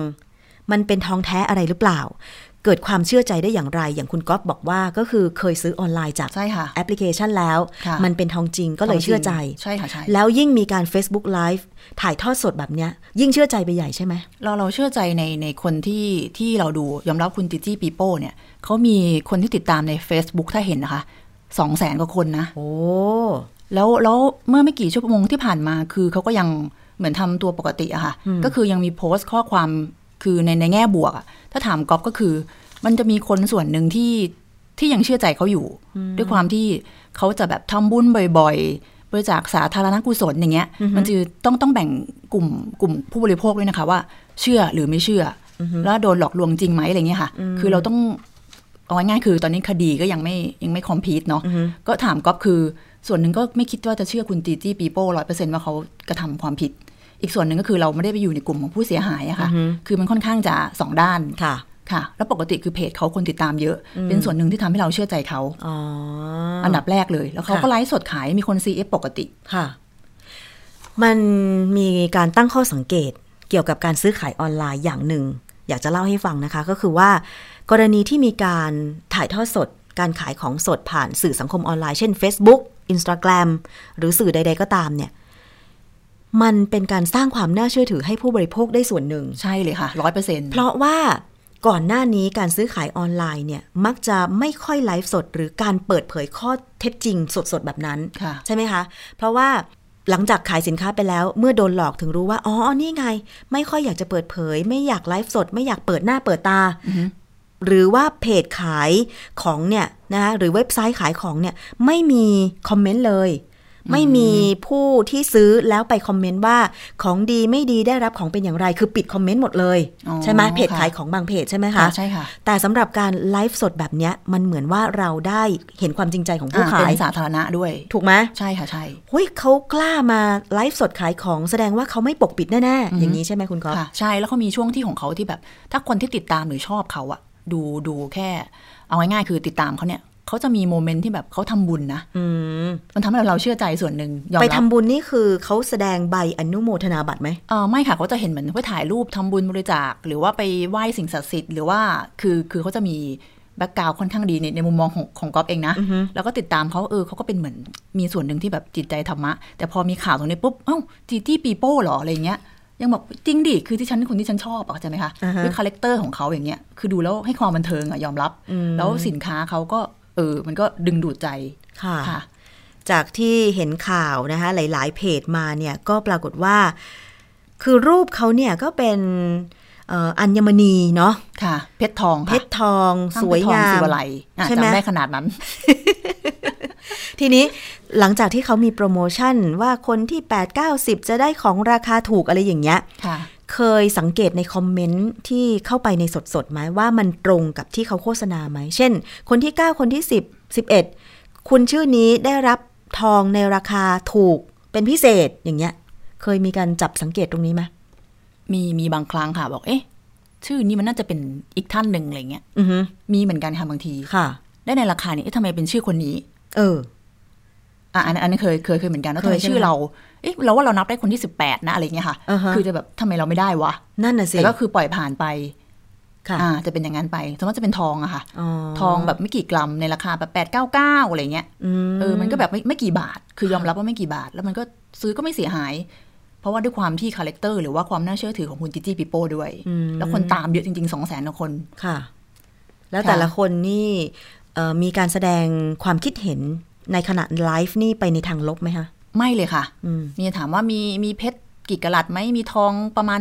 มันเป็นทองแท้อะไรหรือเปล่าเกิดความเชื่อใจได้อย่างไรอย่างคุณก๊อฟบอกว่าก็คือเคยซื้อออนไลน์จากแอปพลิเคชันแล้วมันเป็นทองจริงก็เลยเชื่อใจใช่ค่ะใช่แล้วยิ่งมีการ Facebook Live ถ่ายทอดสดแบบเนี้ยยิ่งเชื่อใจไปใหญ่ใช่ไหมเราเชื่อใจในคนที่เราดูยอมรับคุณจิจี้ปีโป้เนี่ยเขามีคนที่ติดตามใน Facebook ถ้าเห็นนะคะ 200,000 กว่าคนนะโอ้แล้วเมื่อไม่กี่ชั่วโมงที่ผ่านมาคือเขาก็ยังเหมือนทำตัวปกติอะค่ะก็คือยังมีโพสต์ข้อความคือในแง่บวกอะถ้าถามก๊อฟก็คือมันจะมีคนส่วนหนึ่งที่ยังเชื่อใจเขาอยู่ด้วยความที่เขาจะแบบทำบุญบ่อยๆบริจาคสาธารณกุศลอย่างเงี้ยมันจะต้องแบ่งกลุ่มผู้บริโภคด้วยนะคะว่าเชื่อหรือไม่เชื่อแล้วโดนหลอกลวงจริงไหมอะไรเงี้ยค่ะคือเราต้องเอาง่ายๆคือตอนนี้คดีก็ยังไม่คอมพลีทเนาะก็ถามก๊อฟคือส่วนหนึ่งก็ไม่คิดว่าจะเชื่อคุณจีจี้ปีโป้ 100% ว่าเขากระทำความผิดอีกส่วนหนึ่งก็คือเราไม่ได้ไปอยู่ในกลุ่มของผู้เสียหายอะค่ะคือมันค่อนข้างจะสองด้านค่ะแล้วปกติคือเพจเขาคนติดตามเยอะเป็นส่วนหนึ่งที่ทำให้เราเชื่อใจเขา อันดับแรกเลยแล้วเขาก็ไลฟ์สดขายมีคน CF ปกติค่ะมันมีการตั้งข้อสังเกตเกี่ยวกับการซื้อขายออนไลน์อย่างหนึ่งอยากจะเล่าให้ฟังนะคะก็คือว่ากรณีที่มีการถ่ายทอดสดการขายของสดผ่านสื่อสังคมออนไลน์เช่น Facebook Instagram หรือสื่อใดๆก็ตามเนี่ยมันเป็นการสร้างความน่าเชื่อถือให้ผู้บริโภคได้ส่วนหนึ่งใช่เลยค่ะ 100% เพราะว่าก่อนหน้านี้การซื้อขายออนไลน์เนี่ยมักจะไม่ค่อยไลฟ์สดหรือการเปิดเผยข้อเท็จจริงสดๆแบบนั้นใช่ไหมคะเพราะว่าหลังจากขายสินค้าไปแล้วเมื่อโดนหลอกถึงรู้ว่าอ๋อนี่ไงไม่ค่อยอยากจะเปิดเผยไม่อยากไลฟ์สดไม่อยากเปิดหน้าเปิดตาหรือว่าเพจขายของเนี่ยนะคะหรือเว็บไซต์ขายของเนี่ยไม่มีคอมเมนต์เลยไม่มีผู้ที่ซื้อแล้วไปคอมเมนต์ว่าของดีไม่ดีได้รับของเป็นอย่างไรคือปิดคอมเมนต์หมดเลยใช่ไหมเพจขายของบางเพจใช่ไหมคะใช่ค่ะแต่สำหรับการไลฟ์สดแบบเนี้ยมันเหมือนว่าเราได้เห็นความจริงใจของผู้ขายเป็นสาธารณะด้วยถูกไหมใช่ค่ะใช่เฮ้ยเขากล้ามาไลฟ์สดขายของแสดงว่าเขาไม่ปกปิดแน่ๆอย่างนี้ใช่ไหมคุณก๊อฟใช่แล้วเขามีช่วงที่ของเขาที่แบบถ้าคนที่ติดตามหรือชอบเขาอะดูแค่เอาง่ายๆคือติดตามเขาเนี่ยเขาจะมีโมเมนต์ที่แบบเขาทำบุญนะมันทำให้เราเชื่อใจส่วนหนึ่งไปทำบุญนี่คือเขาแสดงใบอนุโมทนาบัตรไหมไม่ค่ะเขาจะเห็นเหมือนว่าถ่ายรูปทำบุญบริจาคหรือว่าไปไหว้สิ่งศักดิ์สิทธิ์หรือว่าคือเขาจะมีแบ็คกราวด์ค่อนข้างดีในมุมมองของก๊อฟเองนะแล้วก็ติดตามเขาเขาก็เป็นเหมือนมีส่วนหนึ่งที่แบบจิตใจธรรมะแต่พอมีข่าวตรงนี้ปุ๊บเอ้าจีจี้ปีโป้หรออะไรเงี้ยยังบอกจริงดิคือที่ฉันคนที่ฉันชอบเข้าใจไหมคะด้วยคาแรคเตอร์ของเขาอย่างเงี้ยคือดูแล้วให้ความบันเทิงอะยอมรับแล้วสินค้าเขาก็มันก็ดึงดูดใจค่ะจากที่เห็นข่าวนะคะหลายๆเพจมาเนี่ยก็ปรากฏว่าคือรูปเขาเนี่ยก็เป็นอัญมณีเนาะค่ะเพชรทองสวยงามสิวไลจำได้ขนาดนั้น ทีนี้หลังจากที่เขามีโปรโมชั่นว่าคนที่ 8-90 จะได้ของราคาถูกอะไรอย่างเงี้ยเคยสังเกตในคอมเมนต์ที่เข้าไปในสดๆไหมว่ามันตรงกับที่เขาโฆษณาไหมเช่นคนที่9คนที่10 11คุณชื่อนี้ได้รับทองในราคาถูกเป็นพิเศษอย่างเงี้ยเคยมีการจับสังเกตตรงนี้ไหมมีบางครั้งค่ะบอกเอ๊ะชื่อนี้มันน่าจะเป็นอีกท่านหนึ่งอะไรเงี้ยมีเหมือนกันค่ะบางทีค่ะได้ในราคานี้ทำไมเป็นชื่อคนนี้อันนี้เคยเหมือนกันแล้วทำไมชื่อเราเอ๊ะเราว่าเรานับได้คนที่18นะอะไรเงี้ยค่ะคือจะแบบทำไมเราไม่ได้วะนั่นน่ะสิแต่ก็คือปล่อยผ่านไปค่ะจะเป็นอย่างนั้นไปสมมติจะเป็นทองอะค่ะทองแบบไม่กี่กรัมในราคาแบบ899อะไรเงี้ยมันก็แบบไม่กี่บาทคือยอมรับว่าไม่กี่บาทแล้วมันก็ซื้อก็ไม่เสียหายเพราะว่าด้วยความที่คาแรคเตอร์หรือว่าความน่าเชื่อถือของคุณจิจี้ปีโป้ด้วยแล้วคนตามเยอะจริงๆ 200,000 กว่าคนค่ะแล้วแต่ละคนนี่มีการแสดงความคิดเห็นในขณะไลฟ์นี่ไปในทางลบไหมคะไม่เลยค่ะมีถามว่ามีเพชรกี่กะรัตไหมมีทองประมาณ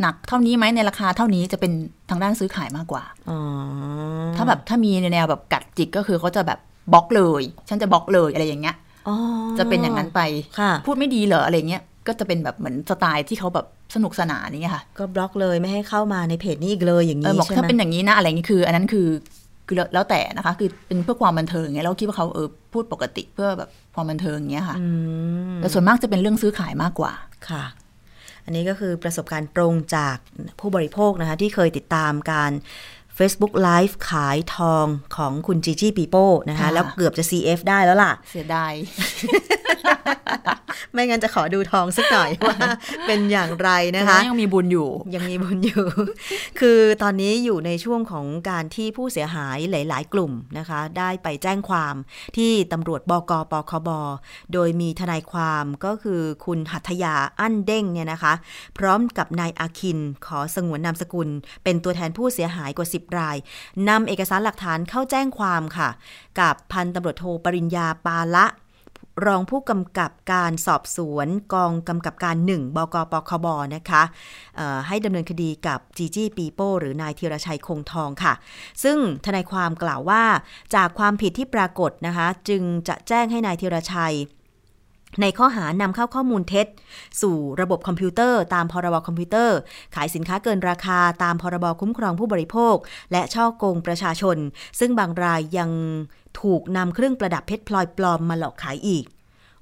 หนักเท่านี้ไหมในราคาเท่านี้จะเป็นทางด้านซื้อขายมากกว่าถ้าแบบถ้ามีในแนวแบบกัดจิกก็คือเขาจะแบบบล็อกเลยฉันจะบล็อกเลยอะไรอย่างเงี้ยจะเป็นอย่างนั้นไปพูดไม่ดีเหรออะไรเงี้ยก็จะเป็นแบบเหมือนสไตล์ที่เขาแบบสนุกสนานนี่ค่ะก็บล็อกเลยไม่ให้เข้ามาในเพจนี้อีกเลยอย่างนี้บอกถ้าเป็นอย่างนี้นะอะไรอย่างนี้คืออันนั้นคือแล้วแต่นะคะคือเป็นเพื่อความบันเทิงไงเราคิดว่าเขาพูดปกติเพื่อแบบความบันเทิงเงี้ยค่ะแต่ส่วนมากจะเป็นเรื่องซื้อขายมากกว่าค่ะอันนี้ก็คือประสบการณ์ตรงจากผู้บริโภคนะคะที่เคยติดตามการ Facebook Live ขายทองของคุณจีจี้ปีโป้นะคะแล้วเกือบจะ CF ได้แล้วล่ะเสียดาย ไม่งั้นจะขอดูทองสักหน่อยว่าเป็นอย่างไรนะคะยังมีบุญอยู่คือตอนนี้อยู่ในช่วงของการที่ผู้เสียหายหลายๆกลุ่มนะคะได้ไปแจ้งความที่ตำรวจบก.ปคบ.โดยมีทนายความก็คือคุณหัตยาอั้นเด้งเนี่ยนะคะพร้อมกับนายอาคินขอสงวนนามสกุลเป็นตัวแทนผู้เสียหายกว่า10รายนำเอกสารหลักฐานเข้าแจ้งความค่ะกับพันตำรวจโทปริญญาปาละรองผู้กำกับการสอบสวนกองกำกับการ1บก.ปคบ.นะคะให้ดำเนินคดีกับจีจี้ปีโป้หรือนายธีรชัยคงทองค่ะซึ่งทนายความกล่าวว่าจากความผิดที่ปรากฏนะคะจึงจะแจ้งให้นายธีรชัยในข้อหานำเข้าข้อมูลเท็จสู่ระบบคอมพิวเตอร์ตามพรบคอมพิวเตอร์ขายสินค้าเกินราคาตามพรบคุ้มครองผู้บริโภคและฉ้อโกงประชาชนซึ่งบางรายยังถูกนำเครื่องประดับเพชรพลอยปลอมมาหลอกขายอีก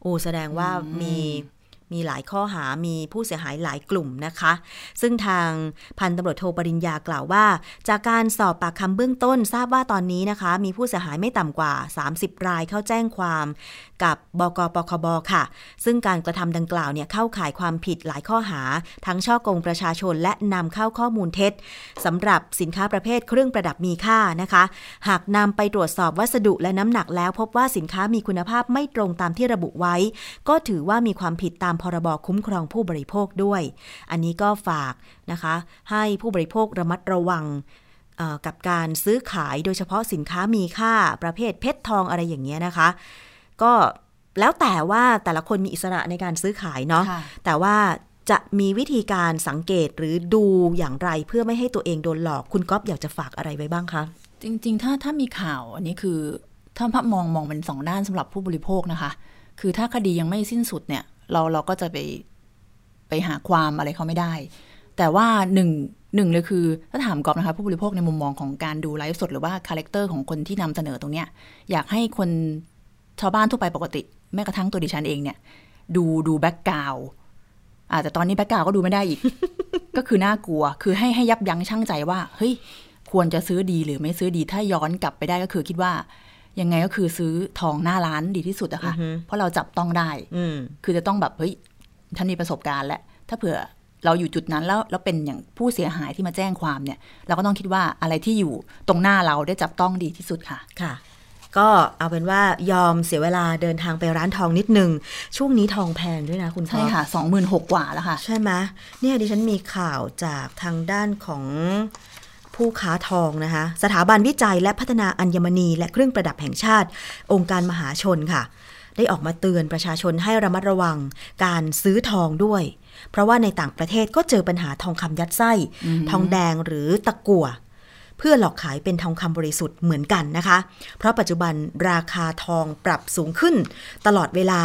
โอ้แสดงว่ามีหลายข้อหามีผู้เสียหายหลายกลุ่มนะคะซึ่งทางพันตำรวจโทปริญญากล่าวว่าจากการสอบปากคำเบื้องต้นทราบว่าตอนนี้นะคะมีผู้เสียหายไม่ต่ำกว่า30รายเข้าแจ้งความกับบก.ปคบ.ค่ะซึ่งการกระทำดังกล่าวเนี่ยเข้าข่ายความผิดหลายข้อหาทั้งฉ้อโกงประชาชนและนำเข้าข้อมูลเท็จสำหรับสินค้าประเภทเครื่องประดับมีค่านะคะหากนำไปตรวจสอบวัสดุและน้ำหนักแล้วพบว่าสินค้ามีคุณภาพไม่ตรงตามที่ระบุไว้ก็ถือว่ามีความผิดตามพรบ.คุ้มครองผู้บริโภคด้วยอันนี้ก็ฝากนะคะให้ผู้บริโภคระมัดระวังกับการซื้อขายโดยเฉพาะสินค้ามีค่าประเภทเพชรทองอะไรอย่างเงี้ยนะคะก็แล้วแต่ว่าแต่ละคนมีอิสระในการซื้อขายเนาะแต่ว่าจะมีวิธีการสังเกตหรือดูอย่างไรเพื่อไม่ให้ตัวเองโดนหลอกคุณก๊อฟอยากจะฝากอะไรไว้บ้างคะจริงๆถ้ามีข่าวอันนี้คือถ้าพับมองเป็นสองด้านสำหรับผู้บริโภคนะคะคือถ้าคดียังไม่สิ้นสุดเนี่ยเราก็จะไปหาความอะไรเขาไม่ได้แต่ว่าหนึ่งเลยคือถ้าถามกรอบนะคะผู้บริโภคในมุมมองของการดูไลฟ์สดหรือว่าคาแรคเตอร์ของคนที่นำเสนอตรงเนี้ยอยากให้คนชาวบ้านทั่วไปปกติแม้กระทั่งตัวดิฉันเองเนี่ยดูแบ็คกราวด์แต่ตอนนี้แบ็คกราวด์ก็ดูไม่ได้อีก ก็คือน่ากลัวคือให้ยับยั้งชั่งใจว่าเฮ้ยควรจะซื้อดีหรือไม่ซื้อดีถ้าย้อนกลับไปได้ก็คือคิดว่ายังไงก็คือซื้อทองหน้าร้านดีที่สุดอะค่ะเพราะเราจับต้องได้คือจะต้องแบบเฮ้ยฉันมีประสบการณ์แล้วถ้าเผื่อเราอยู่จุดนั้นแล้วเป็นอย่างผู้เสียหายที่มาแจ้งความเนี่ยเราก็ต้องคิดว่าอะไรที่อยู่ตรงหน้าเราได้จับต้องดีที่สุดค่ะค่ะก็เอาเป็นว่ายอมเสียเวลาเดินทางไปร้านทองนิดนึงช่วงนี้ทองแพงด้วยนะคุณใช่ค่ะ 26,000 กว่าแล้วค่ะใช่ไหมเนี่ยดิฉันมีข่าวจากทางด้านของผู้ค้าทองนะคะสถาบันวิจัยและพัฒนาอัญมณีและเครื่องประดับแห่งชาติองค์การมหาชนค่ะได้ออกมาเตือนประชาชนให้ระมัดระวังการซื้อทองด้วยเพราะว่าในต่างประเทศก็เจอปัญหาทองคำยัดไส้ทองแดงหรือตะกั่วเพื่อหลอกขายเป็นทองคำบริสุทธิ์เหมือนกันนะคะเพราะปัจจุบันราคาทองปรับสูงขึ้นตลอดเวลา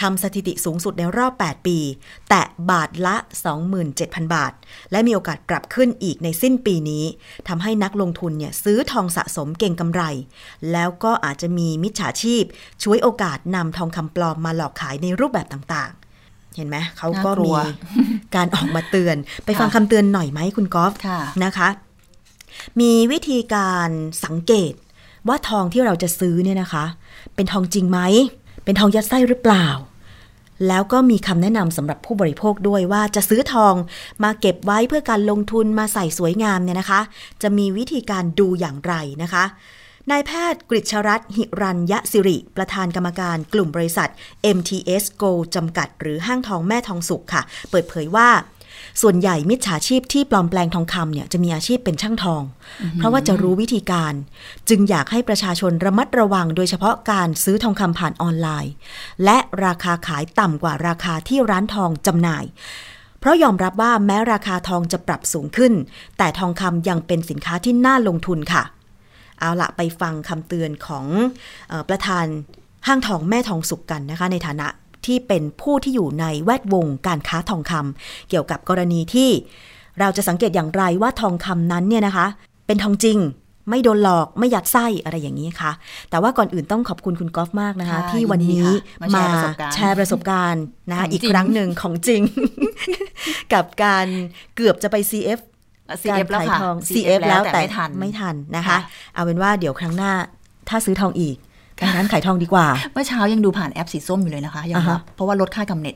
ทำสถิติสูงสุดในรอบ8ปีแตะบาทละ 27,000 บาทและมีโอกาสปรับขึ้นอีกในสิ้นปีนี้ทำให้นักลงทุนเนี่ยซื้อทองสะสมเก็งกำไรแล้วก็อาจจะมีมิจฉาชีพช่วยโอกาสนำทองคำปลอมมาหลอกขายในรูปแบบต่างๆเห็นไหมเขาก็มีการออกมาเตือนไปฟังคำเตือนหน่อยไหมคุณกอล์ฟนะคะมีวิธีการสังเกตว่าทองที่เราจะซื้อเนี่ยนะคะเป็นทองจริงไหมเป็นทองยัดไส้หรือเปล่าแล้วก็มีคำแนะนำสำหรับผู้บริโภคด้วยว่าจะซื้อทองมาเก็บไว้เพื่อการลงทุนมาใส่สวยงามเนี่ยนะคะจะมีวิธีการดูอย่างไรนะคะนายแพทย์กฤษรัตน์หิรัญยศิริประธานกรรมการกลุ่มบริษัท MTS Gold จำกัดหรือห้างทองแม่ทองสุขค่ะเปิดเผยว่าส่วนใหญ่มิจฉาชีพที่ปลอมแปลงทองคำเนี่ยจะมีอาชีพเป็นช่างทอง เพราะว่าจะรู้วิธีการจึงอยากให้ประชาชนระมัดระวังโดยเฉพาะการซื้อทองคำผ่านออนไลน์และราคาขายต่ำกว่าราคาที่ร้านทองจำหน่ายเพราะยอมรับว่าแม้ราคาทองจะปรับสูงขึ้นแต่ทองคำยังเป็นสินค้าที่น่าลงทุนค่ะเอาละไปฟังคำเตือนของประธานห้างทองแม่ทองสุขกันนะคะในฐานะที่เป็นผู้ที่อยู่ในแวดวงการค้าทองคำเกี่ยวกับกรณีที่เราจะสังเกตอย่างไรว่าทองคำนั้นเนี่ยนะคะเป็นทองจริงไม่โดนหลอกไม่ยัดไส้อะไรอย่างนี้ค่ะแต่ว่าก่อนอื่นต้องขอบคุณคุณก๊อฟมากนะคะที่วันนี้มาแชร์ประสบการณ์นะคะอีกครั้งหนึ่งของจริง กับการเกือบจะไป CF แล้วค่ะ CF แล้วแต่ไม่ทันนะคะเอาเป็นว่าเดี๋ยวครั้งหน้าถ้าซื้อทองอีก ร้านขายทองดีกว่าเมื่อเช้ายังดูผ่านแอปสีส้มอยู่เลยนะคะยังรับเพราะว่าลดค่ากำเน็ต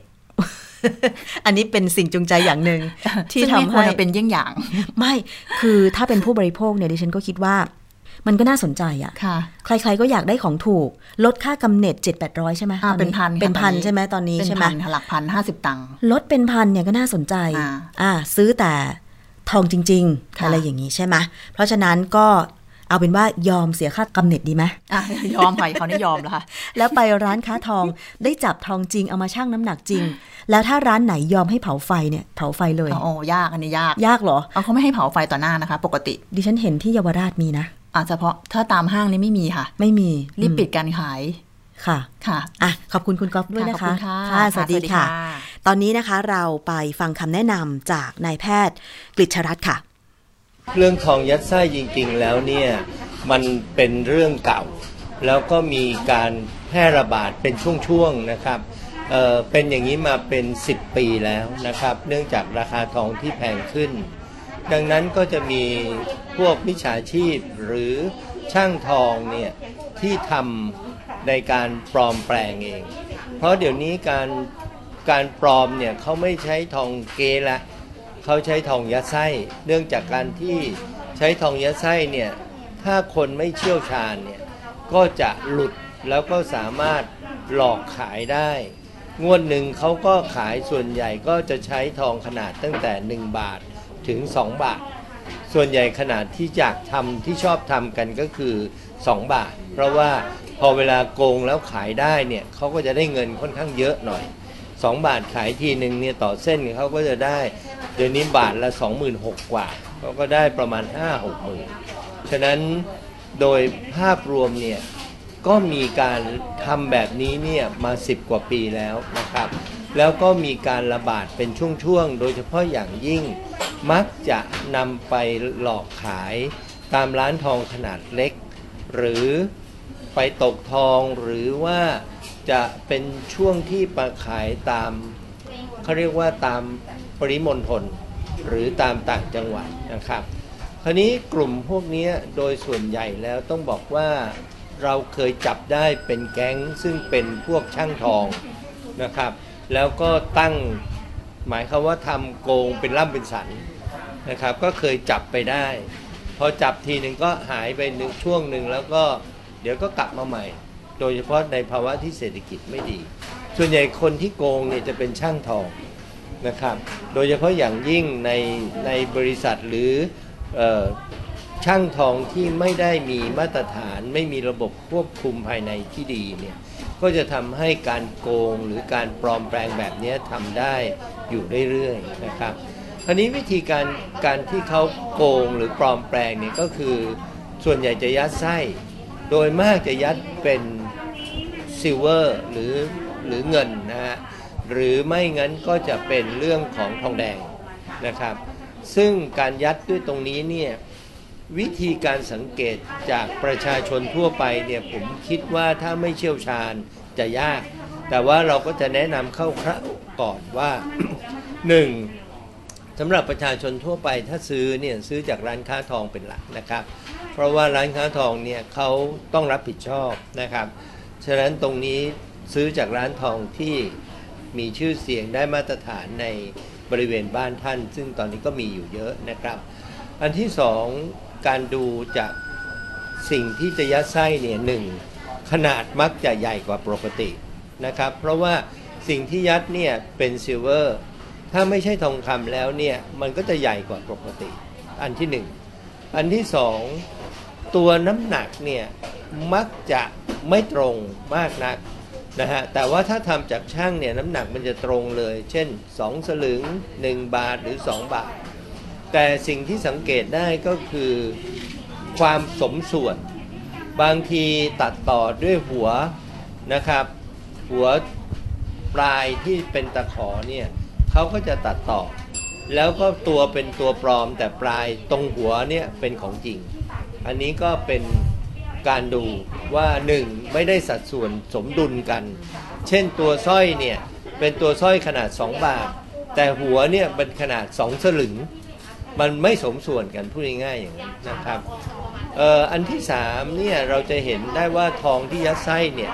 อันนี้เป็นสิ่งจูงใจอย่างหนึ่งที่ทำให้เป็นเยี่ยงอย่างไม่คือถ้าเป็นผู้บริโภคเนี่ยดิฉันก็คิดว่ามันก็น่าสนใจอ่ะใครๆก็อยากได้ของถูกลดค่ากำเน็ต700-800ใช่ไหมเป็นพันใช่ไหมตอนนี้ใช่ไหมเป็นพันหลักพัน50 ตังค์ลดเป็นพันเนี่ยก็น่าสนใจซื้อแต่ทองจริงๆอะไรอย่างนี้ใช่ไหมเพราะฉะนั้นก็เอาเป็นว่ายอมเสียค่ากำเน็ตดีไหมยอมค่ะเขาเนี่ยยอมแล้วค่ะแล้วไปร้านค้าทองได้จับทองจริงเอามาชั่งน้ำหนักจริงแล้วถ้าร้านไหนยอมให้เผาไฟเนี่ยเผาไฟเลยอ๋อยากอันนี้ยากเหรอเขาไม่ให้เผาไฟต่อหน้านะคะปกติดิฉันเห็นที่เยาวราชมีนะเฉพาะถ้าตามห้างนี่ไม่มีค่ะไม่มีรีบปิดการขายค่ะค่ะขอบคุณคุณก๊อฟด้วยนะคะค่ะสวัสดีค่ะตอนนี้นะคะเราไปฟังคำแนะนำจากนายแพทย์กฤษรัตน์ค่ะเรื่องทองยัดไส้จริงๆแล้วเนี่ยมันเป็นเรื่องเก่าแล้วก็มีการแพร่ระบาดเป็นช่วงๆนะครับเป็นอย่างนี้มาเป็น10 ปีแล้วนะครับเนื่องจากราคาทองที่แพงขึ้นดังนั้นก็จะมีพวกมิจฉาชีพหรือช่างทองเนี่ยที่ทำในการปลอมแปลงเองเพราะเดี๋ยวนี้การปลอมเนี่ยเขาไม่ใช้ทองเก๊ละเขาใช้ทองยัดไส้เนื่องจากการที่ใช้ทองยัดไส้เนี่ยถ้าคนไม่เชี่ยวชาญเนี่ยก็จะหลุดแล้วก็สามารถหลอกขายได้งวดหนึ่งเขาก็ขายส่วนใหญ่ก็จะใช้ทองขนาดตั้งแต่1 บาทถึง2 บาทส่วนใหญ่ขนาดที่อยากทำที่ชอบทำกันก็คือ2 บาทเพราะว่าพอเวลาโกงแล้วขายได้เนี่ยเขาก็จะได้เงินค่อนข้างเยอะหน่อย2 บาทขายทีหนึ่งเนี่ยต่อเส้นเขาก็จะได้เดี๋ยวนี้บาทละ 26,000 กว่าเขาก็ได้ประมาณ 5-6 หมื่นฉะนั้นโดยภาพรวมเนี่ยก็มีการทำแบบนี้เนี่ยมา10 กว่าปีแล้วนะครับแล้วก็มีการระบาดเป็นช่วงๆโดยเฉพาะอย่างยิ่งมักจะนำไปหลอกขายตามร้านทองขนาดเล็กหรือไปตกทองหรือว่าจะเป็นช่วงที่มาขายตามเขาเรียกว่าตามปริมณฑลหรือตามต่างจังหวัดนะครับคราวนี้กลุ่มพวกนี้โดยส่วนใหญ่แล้วต้องบอกว่าเราเคยจับได้เป็นแก๊งซึ่งเป็นพวกช่างทองนะครับแล้วก็ตั้งหมายความว่าทำโกงเป็นล่ำเป็นสันนะครับก็เคยจับไปได้พอจับทีหนึ่งก็หายไปช่วงหนึ่งแล้วก็เดี๋ยวก็กลับมาใหม่โดยเฉพาะในภาวะที่เศรษฐกิจไม่ดีส่วนใหญ่คนที่โกงเนี่ยจะเป็นช่างทองนะครับโดยเฉพาะอย่างยิ่งในบริษัทหรือช่างทองที่ไม่ได้มีมาตรฐานไม่มีระบบควบคุมภายในที่ดีเนี่ยก็จะทำให้การโกงหรือการปลอมแปลงแบบนี้ทำได้อยู่เรื่อยๆนะครับคราวนี้วิธีการที่เขาโกงหรือปลอมแปลงเนี่ยก็คือส่วนใหญ่จะยัดไส้โดยมากจะยัดเป็นซิลเวอร์หรือเงินนะฮะหรือไม่งั้นก็จะเป็นเรื่องของทองแดงนะครับซึ่งการยัดด้วยตรงนี้เนี่ยวิธีการสังเกตจากประชาชนทั่วไปเนี่ยผมคิดว่าถ้าไม่เชี่ยวชาญจะยากแต่ว่าเราก็จะแนะนำเข้าคร่าวก่อนว่า 1. สำหรับประชาชนทั่วไปถ้าซื้อเนี่ยซื้อจากร้านค้าทองเป็นหลักนะครับเพราะว่าร้านค้าทองเนี่ยเขาต้องรับผิดชอบนะครับฉะนั้นตรงนี้ซื้อจากร้านทองที่มีชื่อเสียงได้มาตรฐานในบริเวณบ้านท่านซึ่งตอนนี้ก็มีอยู่เยอะนะครับอันที่สองการดูจากสิ่งที่จะยัดไส้เนี่ย1ขนาดมักจะใหญ่กว่าปกตินะครับเพราะว่าสิ่งที่ยัดเนี่ยเป็นซิลเวอร์ถ้าไม่ใช่ทองคำแล้วเนี่ยมันก็จะใหญ่กว่าปกติอันที่1อันที่2ตัวน้ำหนักเนี่ยมักจะไม่ตรงมากนักนะฮะแต่ว่าถ้าทำจากช่างเนี่ยน้ำหนักมันจะตรงเลยเช่น2 สลึง1 บาทหรือ2 บาทแต่สิ่งที่สังเกตได้ก็คือความสมส่วนบางทีตัดต่อด้วยหัวนะครับหัวปลายที่เป็นตะขอเนี่ยเขาก็จะตัดต่อแล้วก็ตัวเป็นตัวปลอมแต่ปลายตรงหัวเนี่ยเป็นของจริงอันนี้ก็เป็นการดูว่า1ไม่ได้สัดส่วนสมดุลกันเช่นตัวสร้อยเนี่ยเป็นตัวสร้อยขนาด2 บาทแต่หัวเนี่ยเป็นขนาด2 สลึงมันไม่สมส่วนกันพูดง่ายๆอย่างนั้นนะครับ อันที่สามเนี่ยเราจะเห็นได้ว่าทองที่ยัดไส้เนี่ย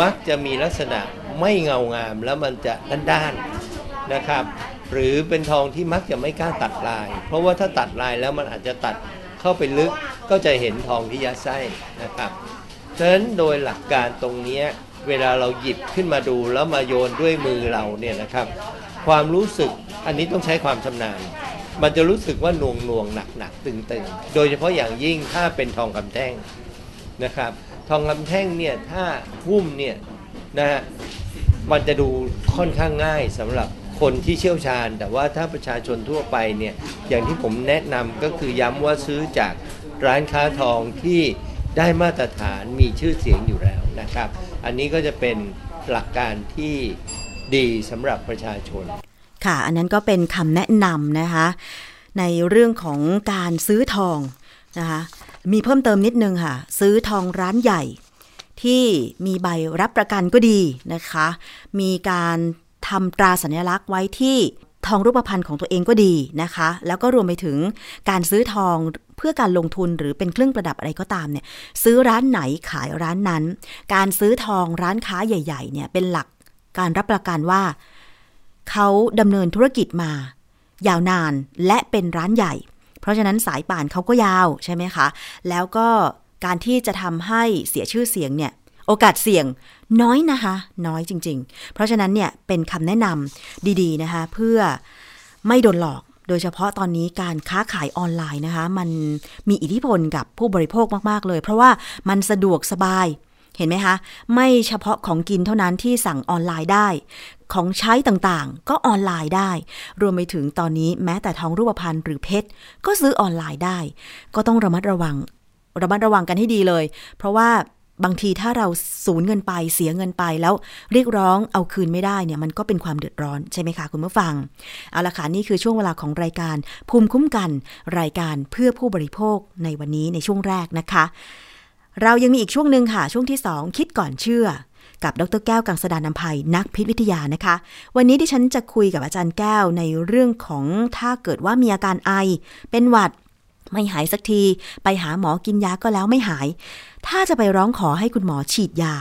มักจะมีลักษณะไม่เงางามแล้วมันจะด้านๆนะครับหรือเป็นทองที่มักจะไม่กล้าตัดลายเพราะว่าถ้าตัดลายแล้วมันอาจจะตัดเข้าไปลึกก็จะเห็นทองที่ยัดไส้นะครับฉะนั้นโดยหลักการตรงนี้เวลาเราหยิบขึ้นมาดูแล้วมาโยนด้วยมือเราเนี่ยนะครับความรู้สึกอันนี้ต้องใช้ความชำนาญมันจะรู้สึกว่าหน่วงๆหนักๆตึงๆโดยเฉพาะอย่างยิ่งถ้าเป็นทองคำแท่งนะครับทองคำแท่งเนี่ยถ้าหุ้มเนี่ยนะฮะมันจะดูค่อนข้างง่ายสำหรับคนที่เชี่ยวชาญแต่ว่าถ้าประชาชนทั่วไปเนี่ยอย่างที่ผมแนะนำก็คือย้ำว่าซื้อจากร้านค้าทองที่ได้มาตรฐานมีชื่อเสียงอยู่แล้วนะครับอันนี้ก็จะเป็นหลักการที่ดีสำหรับประชาชนค่ะอันนั้นก็เป็นคำแนะนำนะคะในเรื่องของการซื้อทองนะคะมีเพิ่มเติมนิดนึงค่ะซื้อทองร้านใหญ่ที่มีใบรับประกันก็ดีนะคะมีการทำตราสัญลักษณ์ไว้ที่ทองรูปพรรณของตัวเองก็ดีนะคะแล้วก็รวมไปถึงการซื้อทองเพื่อการลงทุนหรือเป็นเครื่องประดับอะไรก็ตามเนี่ยซื้อร้านไหนขายร้านนั้นการซื้อทองร้านค้าใหญ่ๆเนี่ยเป็นหลักการรับประกันว่าเขาดำเนินธุรกิจมายาวนานและเป็นร้านใหญ่เพราะฉะนั้นสายป่านเขาก็ยาวใช่ไหมคะแล้วก็การที่จะทำให้เสียชื่อเสียงเนี่ยโอกาสเสี่ยงน้อยนะคะน้อยจริงๆเพราะฉะนั้นเนี่ยเป็นคำแนะนำดีๆนะคะเพื่อไม่โดนหลอกโดยเฉพาะตอนนี้การค้าขายออนไลน์นะคะมันมีอิทธิพลกับผู้บริโภคมากๆเลยเพราะว่ามันสะดวกสบายเห็นไหมคะไม่เฉพาะของกินเท่านั้นที่สั่งออนไลน์ได้ของใช้ต่างๆก็ออนไลน์ได้รวมไปถึงตอนนี้แม้แต่ทองรูปพรรณหรือเพชรก็ซื้อออนไลน์ได้ก็ต้องระมัดระวังกันให้ดีเลยเพราะว่าบางทีถ้าเราสูญเงินไปเสียเงินไปแล้วเรียกร้องเอาคืนไม่ได้เนี่ยมันก็เป็นความเดือดร้อนใช่ไหมคะคุณผู้ฟังเอาละค่ะนี่คือช่วงเวลาของรายการภูมิคุ้มกันรายการเพื่อผู้บริโภคในวันนี้ในช่วงแรกนะคะเรายังมีอีกช่วงหนึ่งค่ะช่วงที่2คิดก่อนเชื่อกับดร.แก้วกังสดาลอำไพนักพิษวิทยานะคะวันนี้ดิฉันจะคุยกับอาจารย์แก้วในเรื่องของถ้าเกิดว่ามีอาการไอเป็นหวัดไม่หายสักทีไปหาหมอกินยาก็แล้วไม่หายถ้าจะไปร้องขอให้คุณหมอฉีดยา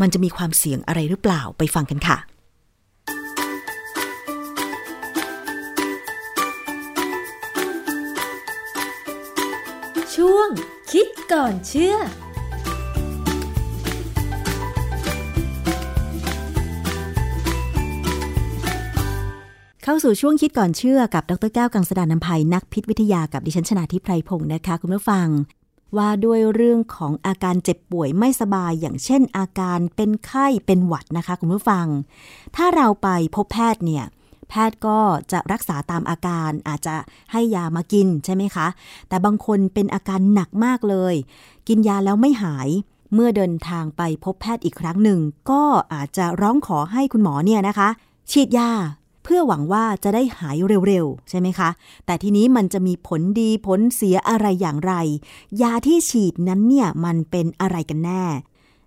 มันจะมีความเสี่ยงอะไรหรือเปล่าไปฟังกันค่ะช่วงคิดก่อนเชื่อเข้าสู่ช่วงคิดก่อนเชื่อกับดร.แก้วกังสดาลอำไพนักพิษวิทยากับดิฉันชนาธิป ไพรพงศ์นะคะคุณผู้ฟังว่าด้วยเรื่องของอาการเจ็บป่วยไม่สบายอย่างเช่นอาการเป็นไข้เป็นหวัดนะคะคุณผู้ฟังถ้าเราไปพบแพทย์เนี่ยแพทย์ก็จะรักษาตามอาการอาจจะให้ยามากินใช่ไหมคะแต่บางคนเป็นอาการหนักมากเลยกินยาแล้วไม่หายเมื่อเดินทางไปพบแพทย์อีกครั้งหนึ่งก็อาจจะร้องขอให้คุณหมอเนี่ยนะคะฉีดยาเพื่อหวังว่าจะได้หายเร็วๆใช่ไหมคะแต่ทีนี้มันจะมีผลดีผลเสียอะไรอย่างไรยาที่ฉีดนั้นเนี่ยมันเป็นอะไรกันแน่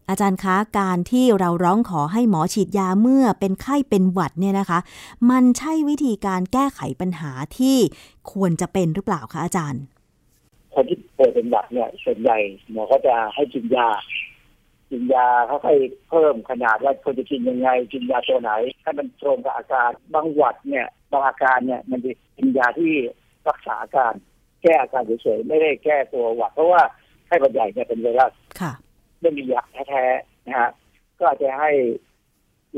อาจารย์คะการที่เราร้องขอให้หมอฉีดยาเมื่อเป็นไข้เป็นหวัดเนี่ยนะคะมันใช่วิธีการแก้ไขปัญหาที่ควรจะเป็นหรือเปล่าคะอาจารย์คนที่ป่วยเป็นหวัดเนี่ยส่วนใหญ่หมอก็จะให้กินยาเขาค่อยเพิ่มขนาดว่าควรจะกินยังไงกินยาตัวไหนให้มันตรงกับอาการบางหวัดเนี่ยบางอาการเนี่ยมันจะกินยาที่รักษาอาการแก้อาการเฉยๆไม่ได้แก้ตัวหวัดเพราะว่าไข้หวัดใหญ่เนี่ยเป็นไวรัสไม่มียาแท้ๆนะฮะก็อาจจะให้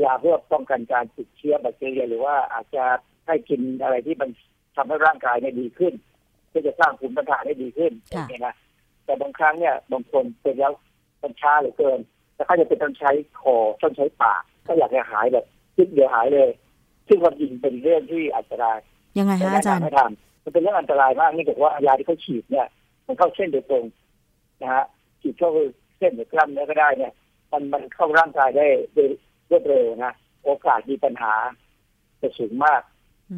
ยาเพื่อป้องกันการติดเชื้อแบคทีเรียหรือว่าอาจจะให้กินอะไรที่มันทำให้ร่างกายเนี่ยดีขึ้นเพื่อจะสร้างภูมิต้านทานให้ดีขึ้นนะแต่บางครั้งเนี่ยบางคนเป็นแล้วมันช้าเหลือเกินแต่เขาจะเป็นต้องใช้คอต้องใช้ปากก็อยากจะหายแบบนิดเดียวหายเลยซึ่งความจริงเป็นเรื่องที่อันตรายยังไงฮะอาจารย์มันเป็นเรื่องอันตรายมากนี่เกี่ยวกับว่ายาที่เขาฉีดเนี่ยมันเข้าเส้นโดยตรงนะฮะฉีดเข้าเส้นหรือกล้ามเนื้อก็ได้เนี่ยมันเข้าร่างกายได้โดยเร็วนะโอกาสมีปัญหาจะสูงมาก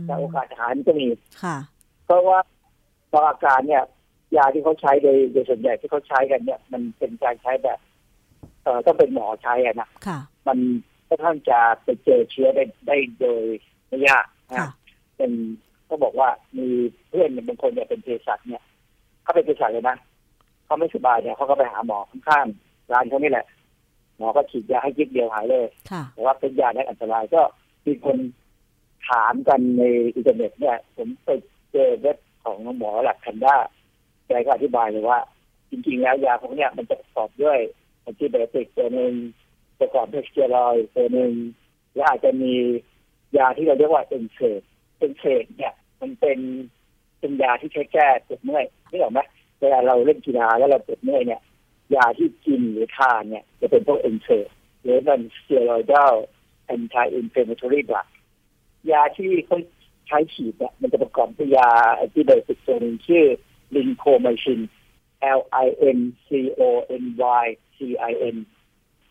แต่โอกาสหายมันก็มีเพราะว่าบางอาการเนี่ยยาที่เขาใช้โดยส่วนใหญ่ที่เขาใช้กันเนี่ยมันเป็นการใช้แบบต้องเป็นหมอใช้อ่ะนะมันก็ท่านจะไปเจอเชื้อได้โดยไม่ยากนะเป็นเขาบอกว่ามีเพื่อนบางคนเนี่ยเป็นเภสัชเนี่ยเขาเป็นเภสัชเลยนะ เขาไม่สบายเนี่ยเขาก็ไปหาหมอข้างๆร้านเขานี่แหละหมอก็ฉีดยาให้ยิบเดียวหายเลยแต่ว่าเป็นยาแก้อันตรายก็มีคนถามกันในอินเทอร์เน็ตเนี่ยผมไปเจอเว็บของหมอหลักแพนด้าแกก็อธิบายเลยว่าจริงๆแล้วยาพวกนี้มันจะประกอบด้วยแอนติไบโอติกตัวหนึ่งประกอบด้วยสเตียรอยด์ตัวหนึ่งและอาจจะมียาที่เราเรียกว่าเอ็นเซดเนี่ยมันเป็นยาที่ใช้แก้ปวดเมื่อยนี่หรอไหมเวลาเราเล่นกีฬาแล้วเราปวดเมื่อยเนี่ยยาที่กินหรือทานเนี่ยจะเป็นพวกเอ็นเซดหรือเป็นสเตียรอยด์แอนตี้อินฟลามาทอรี่ดรักยาที่เขาใช้ฉีดเนี่ยมันจะประกอบด้วยยาแอนติไบโอติกตัวหนึ่งชื่อลินโคไมซิน LINCOMYCIN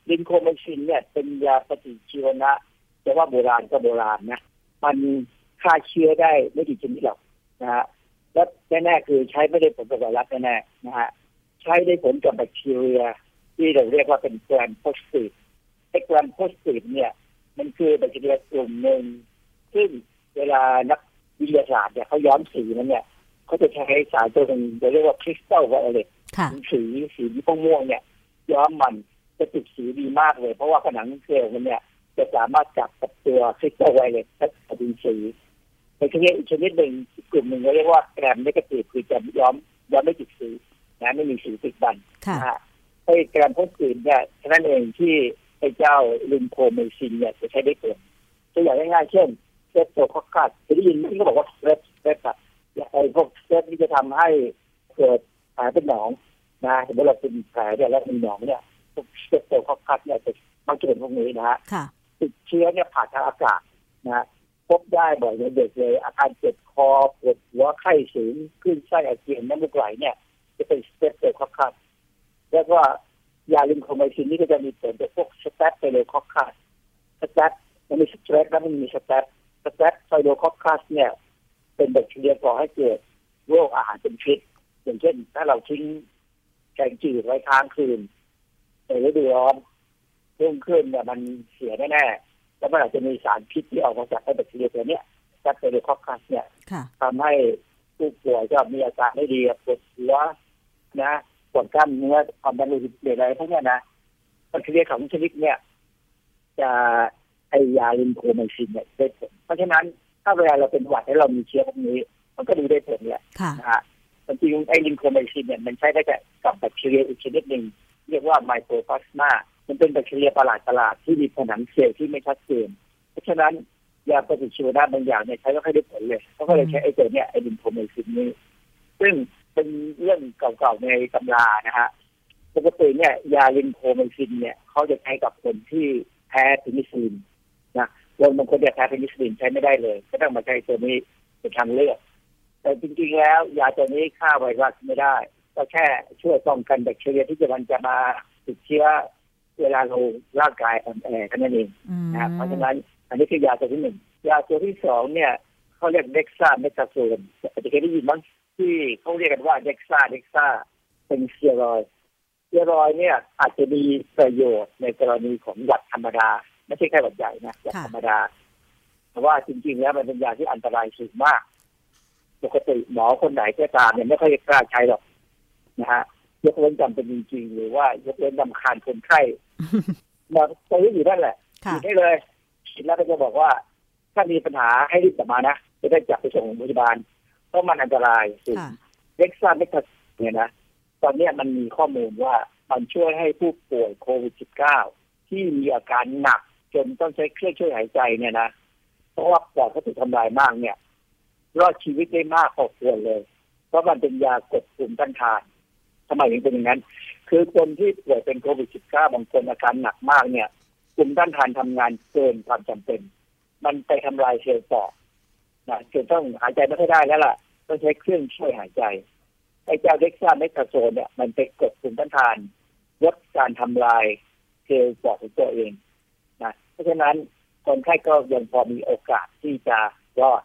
ลินโคไมซินเนี่ยเป็นยาปฏิชีวนะแต่ว่าโบราณก็โบราณนะมันฆ่าเชื้อได้ไม่กี่ชนิดหรอกนะฮะและแน่ๆคือใช้ไม่ได้ผลกับไวรัสแน่ๆนะฮะใช้ได้ผลกับแบคทีเรียที่เราเรียกว่าเป็นแกรมโพสติฟไอ้แกรมโพสติฟเนี่ยมันคือแบคทีเรียกลุ่มหนึ่งซึ่งเวลานักวิทยาศาสตร์เนี่ยเขาย้อมสีมันเนี่ยเขาจะใช้สารตัวหนึ่งจะเรียกว่าคริสตัลไวโอเลตสีม่วงเนี่ยย้อมมันจะติดสีดีมากเลยเพราะว่าผนังเซลล์มันเนี่ยจะสามารถจับกับตัวคริสตัลไวโอเลตและอดินสีในชนิดอีกชนิดหนึ่งกลุ่มหนึ่งเรียกว่าแกรมเนกาทีฟคือจะย้อมไม่ติดสีนะไม่มีสีติดบันนะฮะไอ้แกรมพวกอื่นเนี่ยนั่นเองที่ไอ้เจ้าลินโคไมซินเนี่ยจะใช้ได้ผลตัวอย่างง่ายๆเช่นเซปโตคอคคัสเคยได้ยินที่เขาบอกว่าเซปอะไอ้พวกเซปนี่จะทำให้เกิดแผลเป็นหนองนะเห็นว่าเราเป็นแผลเนี่ยแล้วมีหนองเนี่ยพวกเซปโตคอคคัสเนี่ยจะมักจะเป็นพวกนี้นะฮะติดเชื้อเนี่ยผ่านทางอากาศนะพบได้บ่อยในเด็กเลยอาการเจ็บคอปวดหัวไข้สูงขึ้นไส้อาเจียนน้ำมูกไหลเนี่ยจะเป็นเซปโตคอคคัสแล้วก็ยาลินโคไมซินนี่ก็จะมีผลต่อพวกสเตปไปเลยคอคคัสสเตปมันมีสเตปแล้วมันมีสเตปไซโดคอคคัสเนี่ยเป็นแบคทีเรียก่อให้เกิดโรคอาหารเป็นพิษอย่างเช่นถ้าเราทิ้งแกงจืดไว้ค้างคืนในฤดูร้อนรุ่งขึ้นเนี่ยมันเสียแน่ๆแล้วมันอาจจะมีสารพิษที่ออกมาจากแบคทีเรียตัวเนี้ยสเตโดคอคคัสเนี่ยทำให้ผู้ป่วยก็มีอาการไม่ดีปวดหัวนะปวดกล้ามเนื้อความดันโลหิตสูงอะไรพวกนี้นะแบคทีเรียของชนิดเนี่ยจะไอยาลินโคไมซินเนี่ยได้ผลเพราะฉะนั้นถ้าเวลาเราเป็นหวัดแล้วเรามีเชื้อพวกนี้มันก็ดูได้ผลแหละนะฮะจริงไอลินโคไมซินเนี่ยมันใช้ได้กับแบคทีเรียอีกชนิดหนึ่งเรียกว่าไมโครพลาสมามันเป็นแบคทีเรียประหลาดที่มีผนังเซลล์ที่ไม่ชัดเจนเพราะฉะนั้นยาปฏิชีวนะบางอย่างเนี่ยใช้ก็ค่อยได้ผลเลยเขาก็เลยใช้ไอตัวเนี่ยไอลินโคไมซินนี่ซึ่งเป็นเรื่องเก่าๆในตำรานะฮะปกติเนี่ยยาลินโคไมซินเนี่ยเขาจะใช้กับคนที่แพ้เพนิซิลินนะคนบางคนเนี่ยแพ้เพนิซิลินใช้ไม่ได้เลยก็ต้องมาใช้ตัวนี้เป็นทางเลือกแต่จริงๆแล้วยาตัวนี้ฆ่าไวรัสไม่ได้ก็แค่ช่วยป้องกันแบคทีเรียที่มันจะมาติดเชื้อเวลาเราร่างกายอ่อนแอกันนั่นเองนะเพราะฉะนั้นอันนี้คือยาตัวที่หนึ่งยาตัวที่สองเนี่ยเขาเรียกเด็กซ่าเมทาโซนอาจจะเคยได้ยินบ้างที่เขาเรียกกันว่าเด็กซ่าเป็นสเตียรอยด์เนี่ยอาจจะมีประโยชน์ในกรณีของหวัดธรรมดาไม่ใช่แค่หวัดใหญ่นะหวัดธรรมดาเพราะว่าจริงๆแล้วมันเป็นยาที่อันตรายสูงมากปกติหมอคนไหนก็ตามเนี่ยไม่ค่อยกล้าใช้หรอกนะฮะยกเว้นจำเป็นจริงๆหรือว่ายกเว้นรำคาญคนไข้มาซื้ออยู่นั่นแหละฉีดได้เลยฉีดแล้วก็จะบอกว่าถ้ามีปัญหาให้รีบกลับมานะจะได้จับไปส่งโรงพยาบาลเพราะมันอันตรายสูงเด็กซ่าไม่ทันเนี่ยนะตอนนี้มันมีข้อมูลว่ามันช่วยให้ผู้ป่วยโควิด -19 ที่มีอาการหนักจนต้องใช้เครื่องช่วยหายใจเนี่ยนะเพราะว่าปอดเขาถูกทำลายมากเนี่ยรอดชีวิตได้มากพอควรเลยเพราะมันเป็นยากดภูมิต้านทานทำไมถึงเป็นอย่างนั้นคือคนที่ป่วยเป็นโควิด -19 บางคนอาการหนักมากเนี่ยภูมิต้านทานทำงานเกินความจำเป็นมันไปทำลายเซลล์ปอดนะจนต้องหายใจไม่ค่อยได้แล้วล่ะต้องใช้เครื่องช่วยหายใจไอ้เจ้าเด็กซ่าเมทาโซนเนี่ยมันเป็นกดภูมิต้านทานลดการทำลายเซลล์ปอดของตัวเองนะเพราะฉะนั้นคนไข้ก็ยังพอมีโอกาสที่จะรอด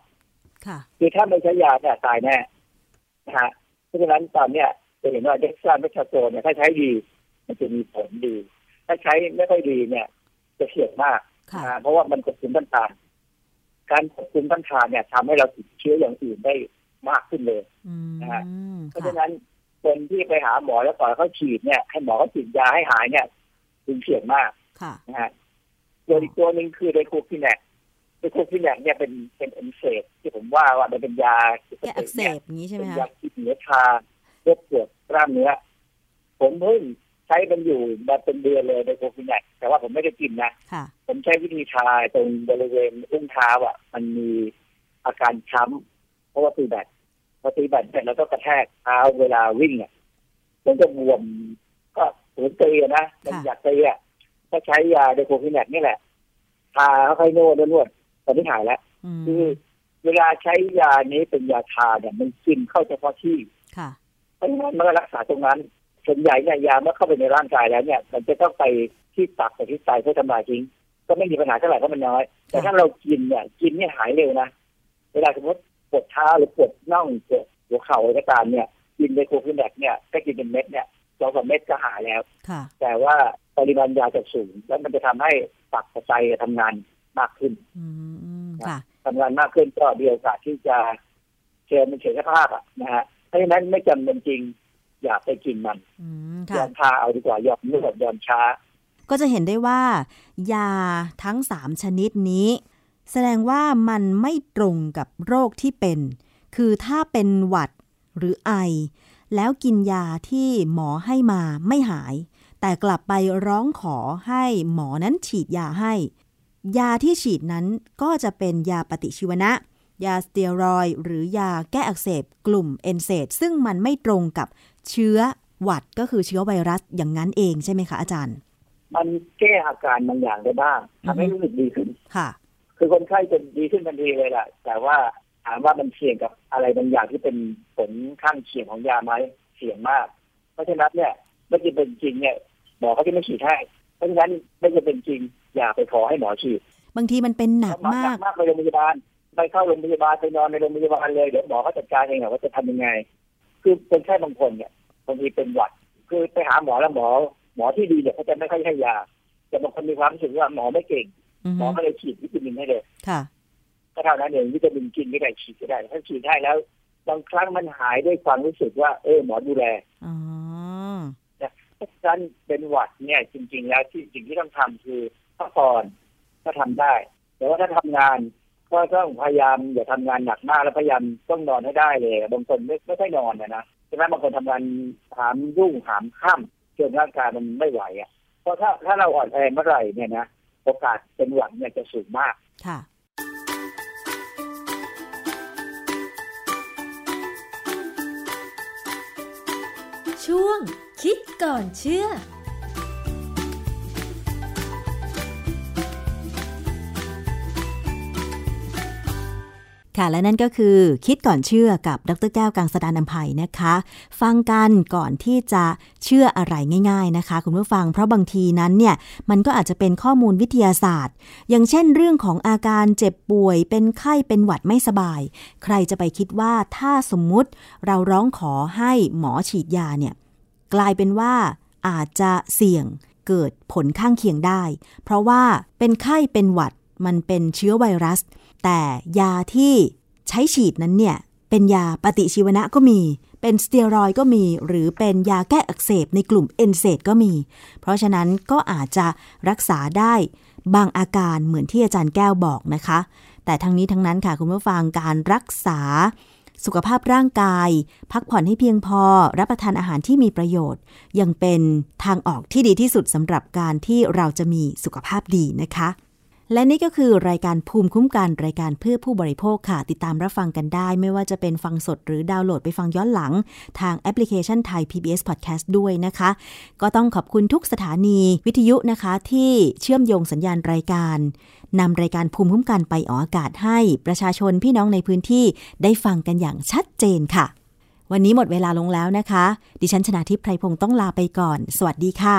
คือถ้าไม่ใช้ยาเนี่ยตายแน่นะฮะเพราะฉะนั้นตอนเนี้ยจะเห็นว่าเด็กซ่าเมทาโซนเนี่ยถ้าใช้ดีมันจะมีผลดีถ้าใช้ไม่ค่อยดีเนี่ยจะเสี่ยงมากนะเพราะว่ามันกดภูมิต้านทานการกดภูมิต้านทานเนี่ยทำให้เราติดเชื้ออย่างอื่นได้มากขึ้นเลยนะฮะเพราะฉะนั้น คนที่ไปหาหมอแล้วปล่อยเขาฉีดเนี่ยให้หมอเขาฉีดยาให้หายเนี่ยถึงเสี่ยงมากนะฮะตัวอีกตัวหนึ่งคือไดโคฟิแนกไดโคฟิแนกเนี่ยเป็นอักเสบที่ผมว่ามันเป็นยาอักเสบนี้ใช่ไหมคะยาที่เหนือชาเลือดปวดกล้ามเนื้อผมเพิ่งใช้มันอยู่มาเป็นเดือนเลยไดโคฟิแนกแต่ว่าผมไม่ได้กินนะผมใช้วิธีทาตรงบริเวณอุ้งเท้าอ่ะมันมีอาการช้ำเพราะว่าตีแบตพอตีแบตเสร็จแล้วก็กระแทกเท้าเวลาวิ่งเนี่ยมันจะบวมก็ปวดตีนะมันอยากตีอ่ะถ้าใช้ยาไดโคฟิแนกนี่แหละทาค่อยๆนวดตอนนี้หายแล้วคือเวลาใช้ยานี้เป็นยาทาเนี่ยมันกินเข้าเฉพาะที่เพราะฉะนั้นมันก็รักษาตรงนั้นส่วนใหญ่เนี่ยยาเมื่อเข้าไปในร่างกายแล้วเนี่ยมันจะต้องไปที่ตับไปที่ไตเพื่อทำลายทิ้งก็ไม่มีปัญหาเท่าไหร่เพราะมันน้อยแต่ถ้าเรากินเนี่ยหายเร็วนะเวลาสมมติปวดเท้าหรือปวดน่องปวดหัวเข่าอะไรก็ตามเนี่ยกินไดโคฟิแนกเนี่ยถ้ากินเป็นเม็ดเนี่ย2-3 เม็ดก็หายแล้วแต่ว่าปริมาณยาจะสูงแล้วมันจะทำให้ตับกับไตทำงานมากขึ้นทำงานมากขึ้นก็มีโอกาสที่จะเกิดเป็นเสียภาพอ่ะนะฮะเพราะฉะนั้นไม่จำเป็นจริงอย่าไปกินมันยอมทาเอาดีกว่ายอมนวดยอมช้าก็จะเห็นได้ว่ายาทั้ง3ชนิดนี้แสดงว่ามันไม่ตรงกับโรคที่เป็นคือถ้าเป็นหวัดหรือไอแล้วกินยาที่หมอให้มาไม่หายแต่กลับไปร้องขอให้หมอนั้นฉีดยาให้ยาที่ฉีดนั้นก็จะเป็นยาปฏิชีวนะยาสเตียรอยด์หรือยาแก้อักเสบกลุ่มเอนเซดซึ่งมันไม่ตรงกับเชื้อหวัดก็คือเชื้อไวรัสอย่างนั้นเองใช่ไหมคะอาจารย์มันแก้อาการบางอย่างได้บ้างทำให้รู้สึกดีขึ้นค่ะคือคนไข้จะดีขึ้นทันทีเลยล่ะแต่ว่าถามว่ามันเสี่ยงกับอะไรบางอย่างที่เป็นผลข้างเคียงของยาไหมเสี่ยงมากเพราะฉะนั้นเนี่ยไม่จะเป็นจริงเนี่ยหมอเขาจะไม่ฉีดให้เพราะฉะนั้นไม่จะเป็นจริงอย่าไปขอให้หมอฉีดบางทีมันเป็นหนักมากไปโรงพยาบาลไปเข้าโรงพยาบาลไปนอนในโรงพยาบาลเลยเดี๋ยวหมอเขาจัดการเองว่าจะทำยังไงคือคนไข้บางคนเนี่ยบางทีเป็นหวัดคือไปหาหมอแล้วหมอที่ดีเนี่ยเขาจะไม่ค่อยให้ยาแต่บางคนมีความรู้สึกว่าหมอไม่เก่งหมอก็เลยฉีดวิตามินให้เลยค่ะก็เท่านั้นเองวิตามินกินไม่ได้ฉีดก็ได้ถ้าฉีดได้แล้วบางครั้งมันหายด้วยความรู้สึกว่าหมอดูแลนะเพราะฉะนั้นเป็นหวัดเนี่ยจริงๆแล้วที่สิ่งที่ต้องทำคือพักผ่อนก็ทำได้แต่ว่าถ้าทำงานก็ต้องพยายามอย่าทำงานหนักมากแล้วพยายามต้องนอนให้ได้เลยบางคนไม่ค่อยนอนนะใช่ไหมบางคนทำงานหามรุ่งหามค่ำจนร่างกายมันไม่ไหวอ่ะเพราะถ้าเราอ่อนแอเมื่อไหร่เนี่ยนะโอกาสเป็นหวัดเนี่ยจะสูงมากค่ะช่วงคิดก่อนเชื่อค่ะและนั่นก็คือคิดก่อนเชื่อกับดร.แก้วกังสดาลอำไพนะคะฟังกันก่อนที่จะเชื่ออะไรง่ายๆนะคะคุณผู้ฟังเพราะบางทีนั้นเนี่ยมันก็อาจจะเป็นข้อมูลวิทยาศาสตร์อย่างเช่นเรื่องของอาการเจ็บป่วยเป็นไข้เป็นหวัดไม่สบายใครจะไปคิดว่าถ้าสมมุติเราร้องขอให้หมอฉีดยาเนี่ยกลายเป็นว่าอาจจะเสี่ยงเกิดผลข้างเคียงได้เพราะว่าเป็นไข้เป็นหวัดมันเป็นเชื้อไวรัสแต่ยาที่ใช้ฉีดนั้นเนี่ยเป็นยาปฏิชีวนะก็มีเป็นสเตียรอยด์ก็มีหรือเป็นยาแก้อักเสบในกลุ่มเอนเซดก็มีเพราะฉะนั้นก็อาจจะรักษาได้บางอาการเหมือนที่อาจารย์แก้วบอกนะคะแต่ทั้งนี้ทั้งนั้นค่ะคุณผู้ฟังการรักษาสุขภาพร่างกายพักผ่อนให้เพียงพอรับประทานอาหารที่มีประโยชน์ยังเป็นทางออกที่ดีที่สุดสำหรับการที่เราจะมีสุขภาพดีนะคะและนี่ก็คือรายการภูมิคุ้มกันรายการเพื่อผู้บริโภคค่ะติดตามรับฟังกันได้ไม่ว่าจะเป็นฟังสดหรือดาวน์โหลดไปฟังย้อนหลังทางแอปพลิเคชันไทย PBS Podcast ด้วยนะคะก็ต้องขอบคุณทุกสถานีวิทยุนะคะที่เชื่อมโยงสัญญาณรายการนำรายการภูมิคุ้มกันไปออกอากาศให้ประชาชนพี่น้องในพื้นที่ได้ฟังกันอย่างชัดเจนค่ะวันนี้หมดเวลาลงแล้วนะคะดิฉันชนาธิปไพพงศ์ต้องลาไปก่อนสวัสดีค่ะ